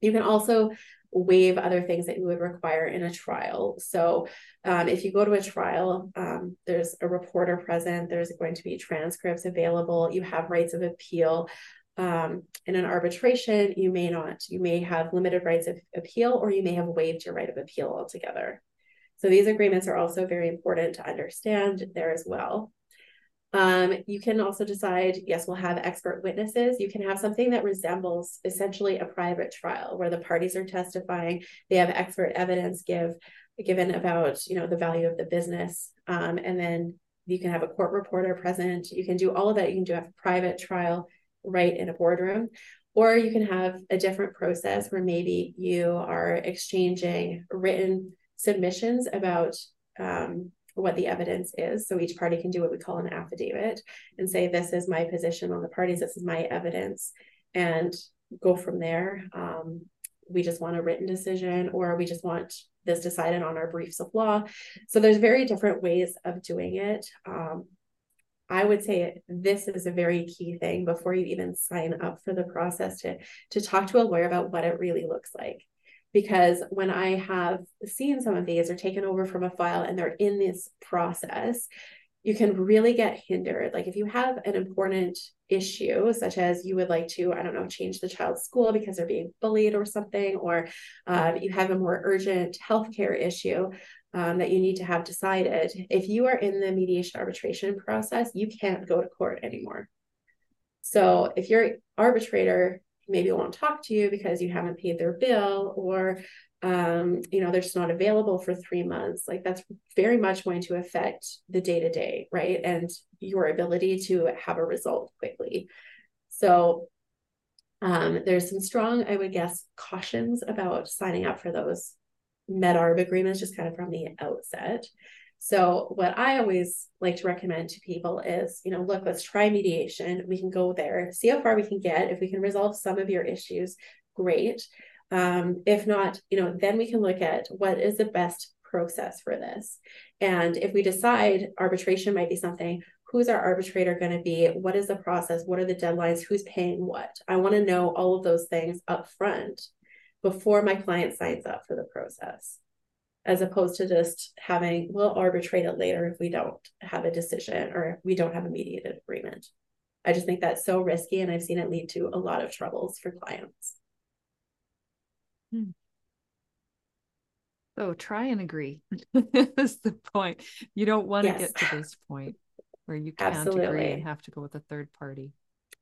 You can also waive other things that you would require in a trial. So um, if you go to a trial, um, there's a reporter present, there's going to be transcripts available, you have rights of appeal. Um, in an arbitration, you may not, you may have limited rights of appeal, or you may have waived your right of appeal altogether. So these agreements are also very important to understand there as well. Um, you can also decide, yes, we'll have expert witnesses. You can have something that resembles essentially a private trial where the parties are testifying. They have expert evidence give, given about, you know, the value of the business. Um, and then you can have a court reporter present. You can do all of that. You can do a private trial right in a boardroom. Or you can have a different process where maybe you are exchanging written submissions about um, what the evidence is. So each party can do what we call an affidavit and say, this is my position on the parties, this is my evidence, and go from there. Um, we just want a written decision, or we just want this decided on our briefs of law. So there's very different ways of doing it. Um, I would say this is a very key thing before you even sign up for the process to, to talk to a lawyer about what it really looks like. Because when I have seen some of these are taken over from a file and they're in this process, you can really get hindered. Like if you have an important issue, such as you would like to, I don't know, change the child's school because they're being bullied or something, or uh, you have a more urgent healthcare issue um, that you need to have decided. If you are in the mediation arbitration process, you can't go to court anymore. So if your arbitrator maybe won't talk to you because you haven't paid their bill, or, um, you know, they're just not available for three months. Like that's very much going to affect the day-to-day, right? And your ability to have a result quickly. So Um, there's some strong, I would guess, cautions about signing up for those Med-Arb agreements just kind of from the outset. So what I always like to recommend to people is, you know, look, let's try mediation. We can go there, see how far we can get. If we can resolve some of your issues, great. Um, if not, you know, then we can look at what is the best process for this. And if we decide arbitration might be something, who's our arbitrator going to be? What is the process? What are the deadlines? Who's paying what? I want to know all of those things up front before my client signs up for the process, as opposed to just having, we'll arbitrate it later if we don't have a decision or if we don't have a mediated agreement. I just think that's so risky, and I've seen it lead to a lot of troubles for clients. Hmm. So try and agree is the point. You don't want yes. to get to this point where you can't Absolutely. Agree and have to go with a third party.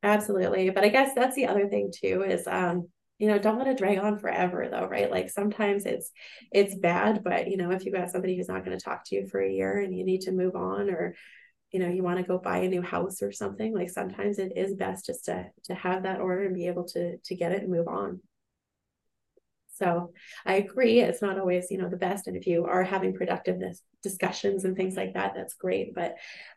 Absolutely. But I guess that's the other thing too is, um, you know, don't let it drag on forever though, right? Like sometimes it's, it's bad, but you know, if you've got somebody who's not going to talk to you for a year and you need to move on, or, you know, you want to go buy a new house or something, like sometimes it is best just to, to have that order and be able to, to get it and move on. So I agree. It's not always, you know, the best. And if you are having productive discussions and things like that, that's great. But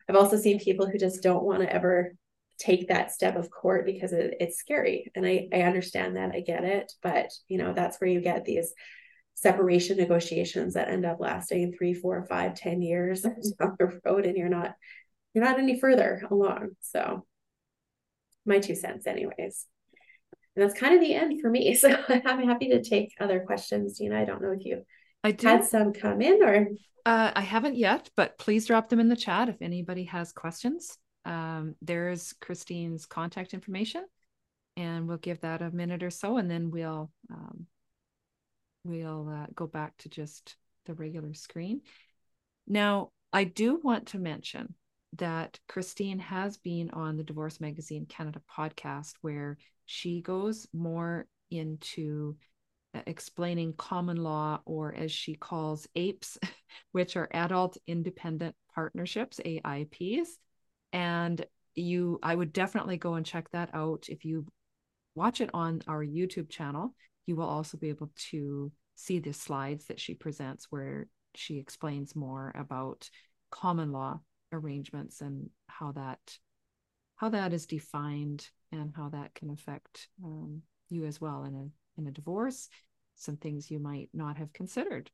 I've also seen people who just don't want to ever take that step of court because it, it's scary. And I, I understand that. I get it. But, you know, that's where you get these separation negotiations that end up lasting three, four, five, ten years down the road. And you're not, you're not any further along. So my two cents anyways. And that's kind of the end for me. So I'm happy to take other questions. Deena, I don't know if you I do. had some come in or. Uh, I haven't yet, but please drop them in the chat if anybody has questions. Um, there's Christine's contact information, and we'll give that a minute or so, and then we'll, um, we'll uh, go back to just the regular screen. Now, I do want to mention that Christine has been on the Divorce Magazine Canada podcast, where she goes more into explaining common law, or as she calls A I P S, which are adult independent partnerships, A I Ps. And you, I would definitely go and check that out. If you watch it on our YouTube channel, you will also be able to see the slides that she presents where she explains more about common law arrangements and how that, how that is defined and how that can affect um, you as well in a, in a divorce, some things you might not have considered.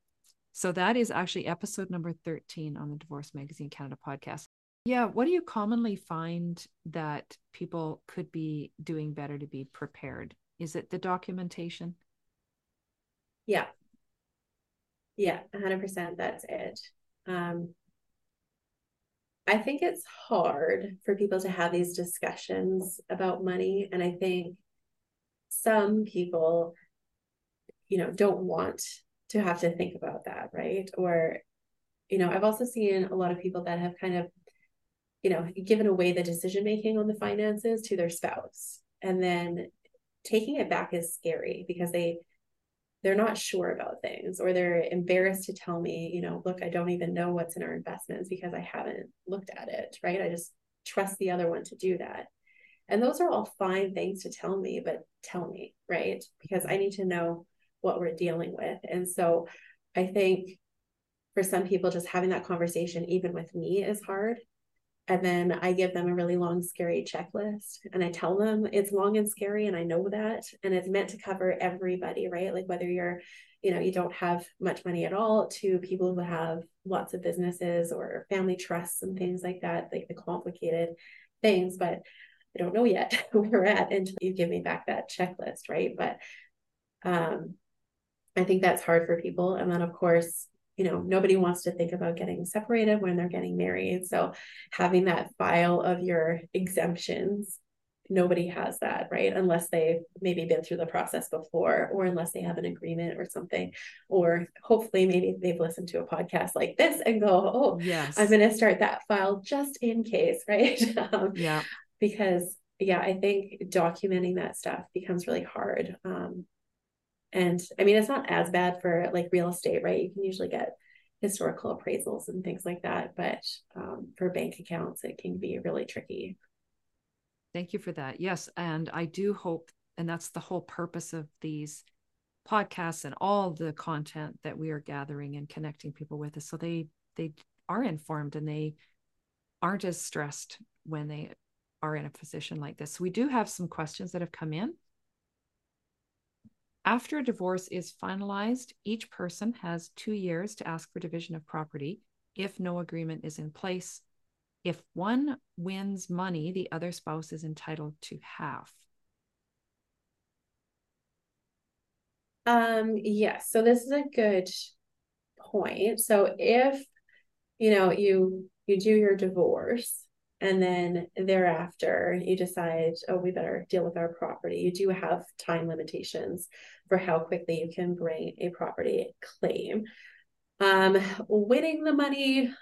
So that is actually episode number thirteen on the Divorce Magazine Canada podcast. Yeah. What do you commonly find that people could be doing better to be prepared? Is it the documentation? Yeah. Yeah. A hundred percent. That's it. Um, I think it's hard for people to have these discussions about money. And I think some people, you know, don't want to have to think about that, right? Or, you know, I've also seen a lot of people that have kind of, you know, given away the decision-making on the finances to their spouse. And then taking it back is scary because they, they're not sure about things, or they're embarrassed to tell me, you know, look, I don't even know what's in our investments because I haven't looked at it, right? I just trust the other one to do that. And those are all fine things to tell me, but tell me, right? Because I need to know what we're dealing with. And so I think for some people, just having that conversation, even with me, is hard. And then I give them a really long, scary checklist, and I tell them it's long and scary. And I know that, and it's meant to cover everybody, right? Like whether you're, you know, you don't have much money at all, to people who have lots of businesses or family trusts and things like that, like the complicated things, but I don't know yet where we're at until you give me back that checklist. Right. But, um, I think that's hard for people. And then of course, you know, nobody wants to think about getting separated when they're getting married. So having that file of your exemptions, nobody has that, right? Unless they've maybe been through the process before, or unless they have an agreement or something, or hopefully maybe they've listened to a podcast like this and go, oh, yes, I'm going to start that file just in case, right? um, yeah. Because yeah, I think documenting that stuff becomes really hard. Um, And I mean, it's not as bad for like real estate, right? You can usually get historical appraisals and things like that. But um, for bank accounts, it can be really tricky. Thank you for that. Yes. And I do hope And that's the whole purpose of these podcasts and all the content that we are gathering and connecting people with is so they they are informed and they aren't as stressed when they are in a position like this. So we do have some questions that have come in. After a divorce is finalized, each person has two years to ask for division of property if no agreement is in place. If one wins money, the other spouse is entitled to half. Um, yes. Yeah, so this is a good point. So if, you know, you, you do your divorce and then thereafter you decide, oh, we better deal with our property. You do have time limitations for how quickly you can bring a property claim. Um, winning the money,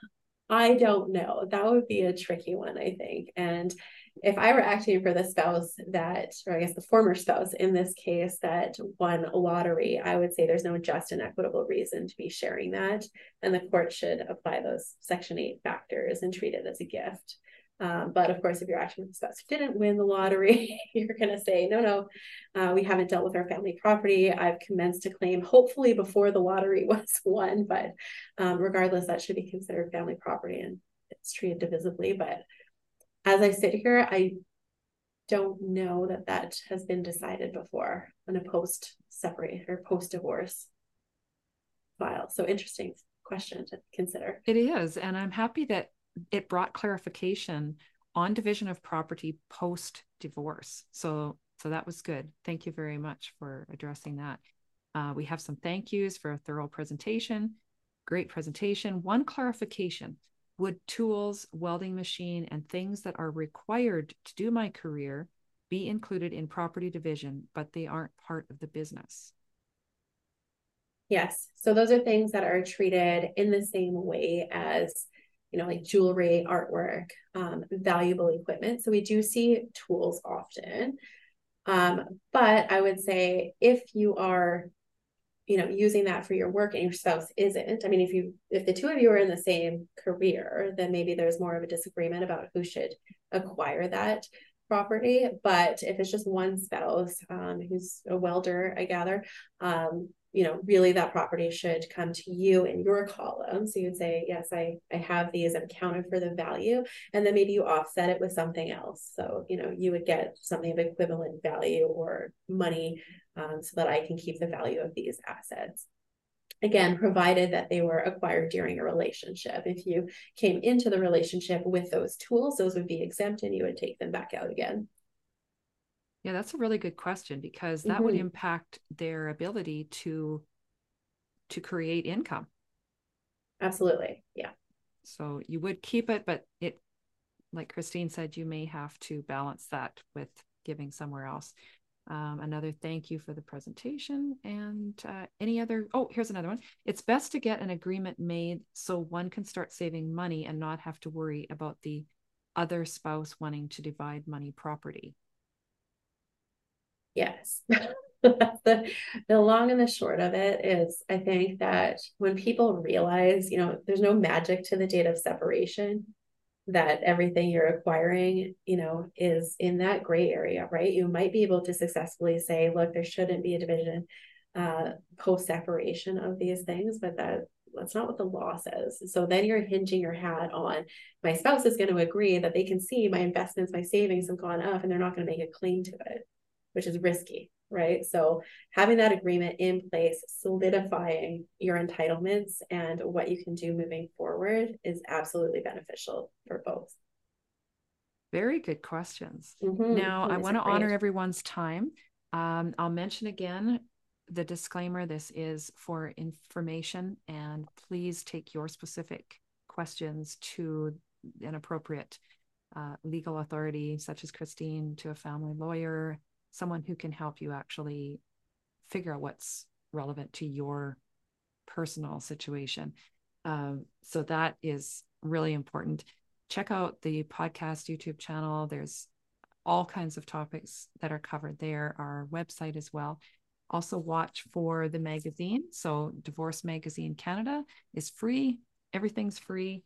I don't know. That would be a tricky one, I think. And if I were acting for the spouse that, or I guess the former spouse in this case, that won a lottery, I would say there's no just and equitable reason to be sharing that. And the court should apply those Section eight factors and treat it as a gift. Um, but of course, if you're acting for the spouse who didn't win the lottery, you're going to say, no, no, uh, we haven't dealt with our family property. I've commenced a claim, hopefully before the lottery was won. But um, regardless, that should be considered family property and it's treated divisibly. But as I sit here, I don't know that that has been decided before in a post-separate or post-divorce file. So interesting question to consider. It is. And I'm happy that it brought clarification on division of property post-divorce. So, so that was good. Thank you very much for addressing that. Uh, we have some thank yous for a thorough presentation. Great presentation. One clarification. Would tools, welding machine, and things that are required to do my career be included in property division, but they aren't part of the business? Yes. So those are things that are treated in the same way as, you know, like jewelry, artwork, um, valuable equipment. So we do see tools often. Um, but I would say if you are, you know, using that for your work and your spouse isn't, I mean, if you, if the two of you are in the same career, then maybe there's more of a disagreement about who should acquire that property. But if it's just one spouse, um, who's a welder, I gather, um, you know, really that property should come to you in your column. So you'd say, yes, I, I have these, I've accounted for the value. And then maybe you offset it with something else. So, you know, you would get something of equivalent value or money um, so that I can keep the value of these assets. Again, provided that they were acquired during a relationship. If you came into the relationship with those tools, those would be exempt and you would take them back out again. Yeah, that's a really good question because that mm-hmm. would impact their ability to to create income. Absolutely. Yeah. So you would keep it, but it, like Christine said, you may have to balance that with giving somewhere else. Um, another thank you for the presentation. And uh, any other, oh, here's another one. It's best to get an agreement made so one can start saving money and not have to worry about the other spouse wanting to divide money property. Yes. the, the long and the short of it is I think that when people realize, you know, there's no magic to the date of separation, that everything you're acquiring, you know, is in that gray area, right? You might be able to successfully say, look, there shouldn't be a division uh, post-separation of these things, but that that's not what the law says. So then you're hinging your hat on my spouse is going to agree that they can see my investments, my savings have gone up and they're not going to make a claim to it, which is risky, right? So having that agreement in place, solidifying your entitlements and what you can do moving forward is absolutely beneficial for both. Very good questions. Mm-hmm. Now, I want to honor everyone's time. Um, I'll mention again the disclaimer. This is for information and please take your specific questions to an appropriate uh, legal authority, such as Christine, to a family lawyer, someone who can help you actually figure out what's relevant to your personal situation. Um, so that is really important. Check out the podcast YouTube channel. There's all kinds of topics that are covered there, our website as well. Also watch for the magazine. So Divorce Magazine Canada is free. Everything's free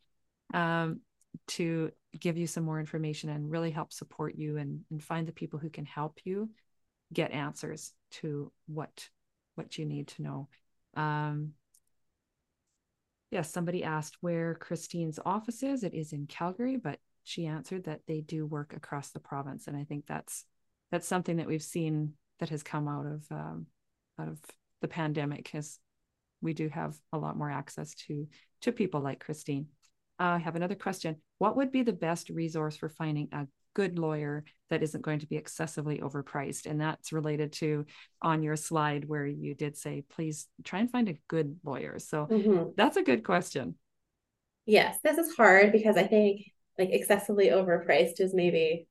um, to give you some more information and really help support you and, and find the people who can help you get answers to what what you need to know. Um, yes, somebody asked where Christine's office is. It is in Calgary, but she answered that they do work across the province, and I think that's that's something that we've seen that has come out of um, out of the pandemic, is we do have a lot more access to to people like Christine. Uh, I have another question. What would be the best resource for finding a good lawyer that isn't going to be excessively overpriced? And that's related to on your slide where you did say, please try and find a good lawyer. So mm-hmm. that's a good question. Yes, this is hard because I think like excessively overpriced is maybe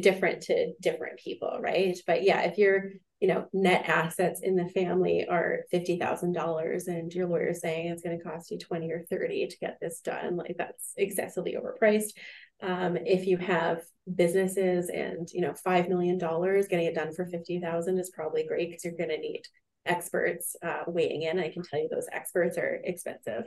different to different people, right? But yeah, if you're, you know, net assets in the family are fifty thousand dollars and your lawyer is saying it's going to cost you twenty or thirty to get this done, like that's excessively overpriced. Um, if you have businesses and, you know, five million dollars, getting it done for fifty thousand dollars is probably great because you're going to need experts uh, weighing in. I can tell you those experts are expensive.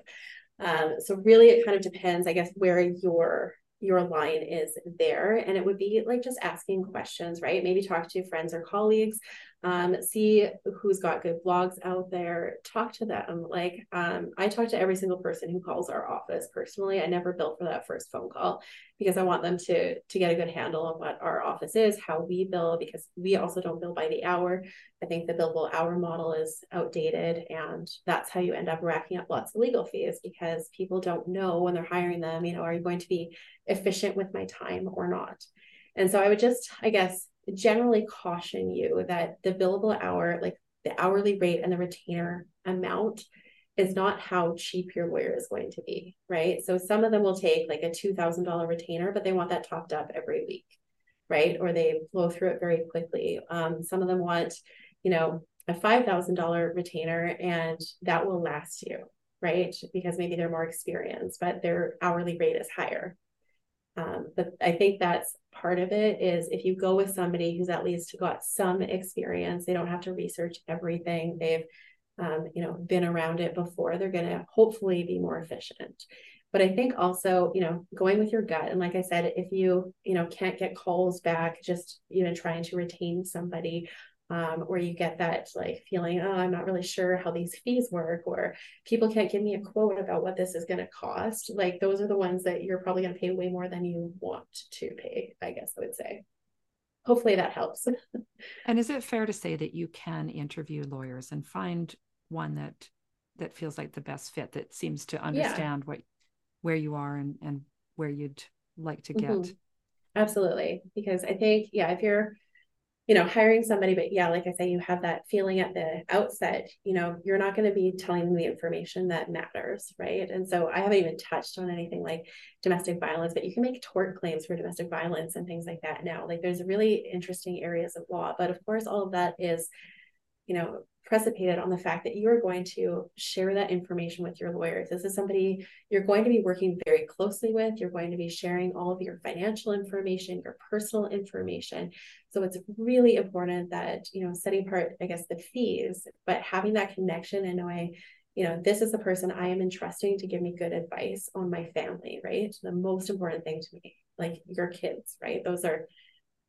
Um, so really it kind of depends, I guess, where your your line is there. And it would be like just asking questions, right? Maybe talk to your friends or colleagues, um, see who's got good blogs out there, talk to them. Like um, I talk to every single person who calls our office personally. I never bill for that first phone call because I want them to, to get a good handle on what our office is, how we bill, because we also don't bill by the hour. I think the billable hour model is outdated, and that's how you end up racking up lots of legal fees because people don't know when they're hiring them, you know, are you going to be efficient with my time or not? And so I would just, I guess, generally caution you that the billable hour, like the hourly rate and the retainer amount, is not how cheap your lawyer is going to be, right? So some of them will take like a two thousand dollar retainer, but they want that topped up every week, right? Or they blow through it very quickly. Um, some of them want, you know, a five thousand dollar retainer, and that will last you, right? Because maybe they're more experienced, but their hourly rate is higher. Um, but I think that's part of it, is if you go with somebody who's at least got some experience, they don't have to research everything. They've, um, you know, been around it before. They're going to hopefully be more efficient. But I think also, you know, going with your gut. And like I said, if you, you know, can't get calls back, just, you know, trying to retain somebody, um, or you get that like feeling, oh, I'm not really sure how these fees work, or people can't give me a quote about what this is going to cost. Like those are the ones that you're probably going to pay way more than you want to pay, I guess I would say. Hopefully that helps. And is it fair to say that you can interview lawyers and find one that, that feels like the best fit, that seems to understand yeah. what, where you are and, and where you'd like to get? Mm-hmm. Absolutely. Because I think, yeah, if you're, you know, hiring somebody, but yeah, like I say, you have that feeling at the outset, you know, you're not going to be telling them the information that matters, right? And so I haven't even touched on anything like domestic violence, but you can make tort claims for domestic violence and things like that now. Like there's really interesting areas of law, but of course, all of that is, you know, precipitated on the fact that you are going to share that information with your lawyers. This is somebody you're going to be working very closely with. You're going to be sharing all of your financial information, your personal information. So it's really important that, you know, setting apart, I guess, the fees, but having that connection and knowing, you know, this is the person I am entrusting to give me good advice on my family, right? The most important thing to me, like your kids, right? Those are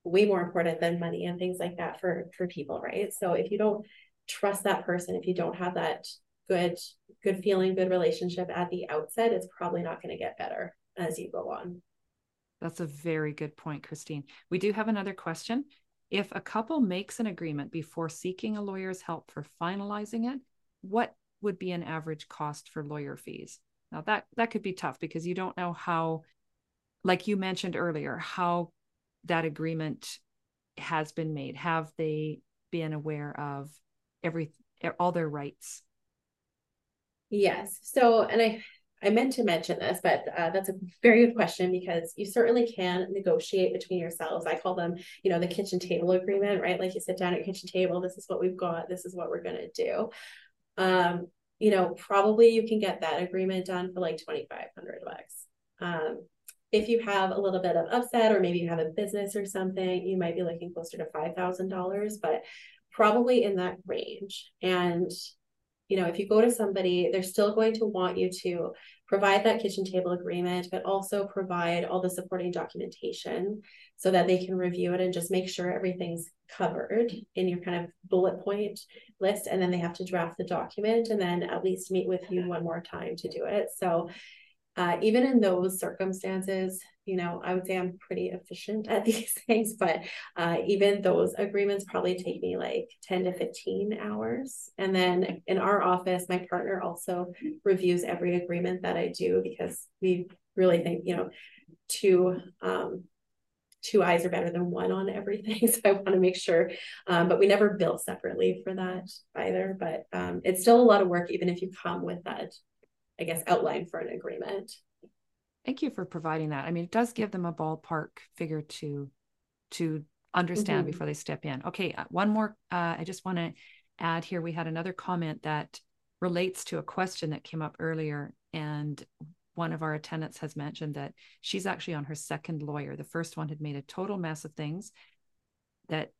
way more important than money and things like that for, for people, right? So if you don't trust that person, if you don't have that good, good feeling, good relationship at the outset, it's probably not going to get better as you go on. That's a very good point, Christine. We do have another question. If a couple makes an agreement before seeking a lawyer's help for finalizing it, what would be an average cost for lawyer fees? Now that, that could be tough because you don't know how, like you mentioned earlier, how that agreement has been made. Have they been aware of every all their rights? Yes. So, and I I meant to mention this, but uh, that's a very good question, because you certainly can negotiate between yourselves. I call them, you know, the kitchen table agreement, right? Like you sit down at your kitchen table, this is what we've got, this is what we're going to do. Um, you know, probably you can get that agreement done for like twenty-five hundred bucks. Um, if you have a little bit of upset, or maybe you have a business or something, you might be looking closer to five thousand dollars, but probably in that range. And you know, if you go to somebody, they're still going to want you to provide that kitchen table agreement, but also provide all the supporting documentation so that they can review it and just make sure everything's covered in your kind of bullet point list. And then they have to draft the document and then at least meet with you one more time to do it. So Uh, even in those circumstances, you know, I would say I'm pretty efficient at these things, but uh, even those agreements probably take me like ten to fifteen hours. And then in our office, my partner also reviews every agreement that I do, because we really think, you know, two, um, two eyes are better than one on everything. So I want to make sure, um, but we never bill separately for that either. But um, it's still a lot of work, even if you come with that, I guess, outline for an agreement. Thank you for providing that. I mean, it does give them a ballpark figure to, to understand mm-hmm. before they step in. Okay. One more, uh, I just want to add here, we had another comment that relates to a question that came up earlier. And one of our attendants has mentioned that she's actually on her second lawyer. The first one had made a total mess of things that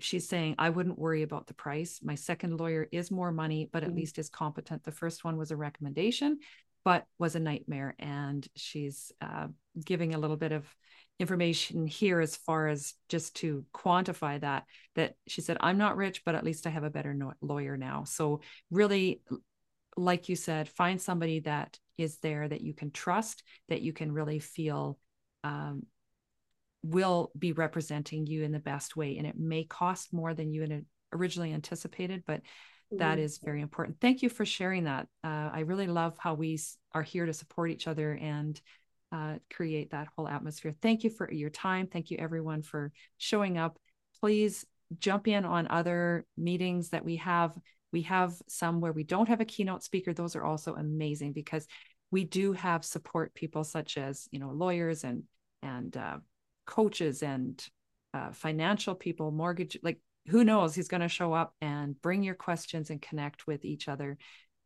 she's saying, I wouldn't worry about the price. My second lawyer is more money, but at mm-hmm. least is competent. The first one was a recommendation, but was a nightmare. And she's uh, giving a little bit of information here as far as just to quantify that, that she said, I'm not rich, but at least I have a better no- lawyer now. So really, like you said, find somebody that is there that you can trust, that you can really feel um will be representing you in the best way. And it may cost more than you originally anticipated, but that is very important. Thank you for sharing that. Uh, I really love how we are here to support each other and uh, create that whole atmosphere. Thank you for your time. Thank you everyone for showing up. Please jump in on other meetings that we have. We have some where we don't have a keynote speaker. Those are also amazing because we do have support people such as, you know, lawyers and, and, uh, coaches and uh, financial people, mortgage, like who knows who's going to show up and bring your questions and connect with each other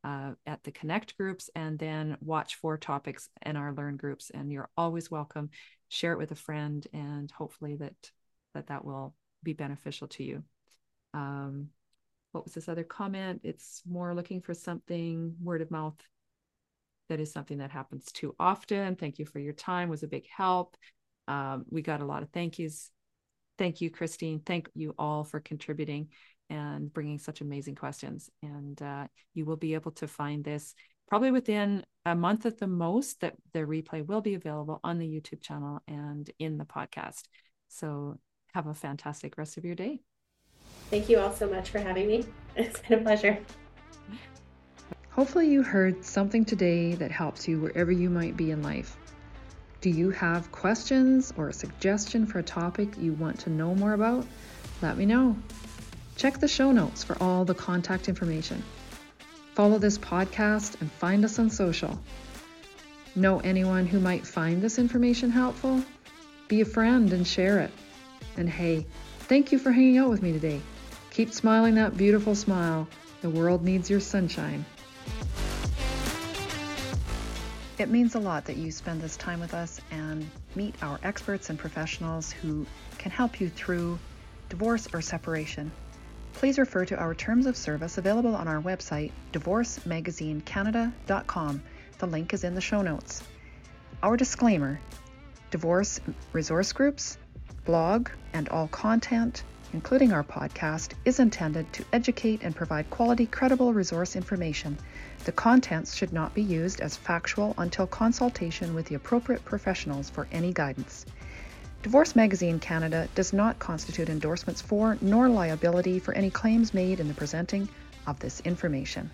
uh, at the Connect groups, and then watch for topics in our Learn groups. And you're always welcome. Share it with a friend, and hopefully that that, that will be beneficial to you. Um, what was this other comment? It's more looking for something word of mouth. That is something that happens too often. Thank you for your time, was a big help. Um, we got a lot of thank yous. Thank you, Christine. Thank you all for contributing and bringing such amazing questions. And uh, you will be able to find this probably within a month at the most, that the replay will be available on the YouTube channel and in the podcast. So have a fantastic rest of your day. Thank you all so much for having me. It's been a pleasure. Hopefully you heard something today that helps you wherever you might be in life. Do you have questions or a suggestion for a topic you want to know more about? Let me know. Check the show notes for all the contact information. Follow this podcast and find us on social. Know anyone who might find this information helpful? Be a friend and share it. And hey, thank you for hanging out with me today. Keep smiling that beautiful smile. The world needs your sunshine. It means a lot that you spend this time with us and meet our experts and professionals who can help you through divorce or separation. Please refer to our terms of service available on our website, divorce magazine canada dot com. The link is in the show notes. Our disclaimer: divorce resource groups, blog, and all content, including our podcast, is intended to educate and provide quality, credible resource information. The contents should not be used as factual until consultation with the appropriate professionals for any guidance. Divorce Magazine Canada does not constitute endorsements for nor liability for any claims made in the presenting of this information.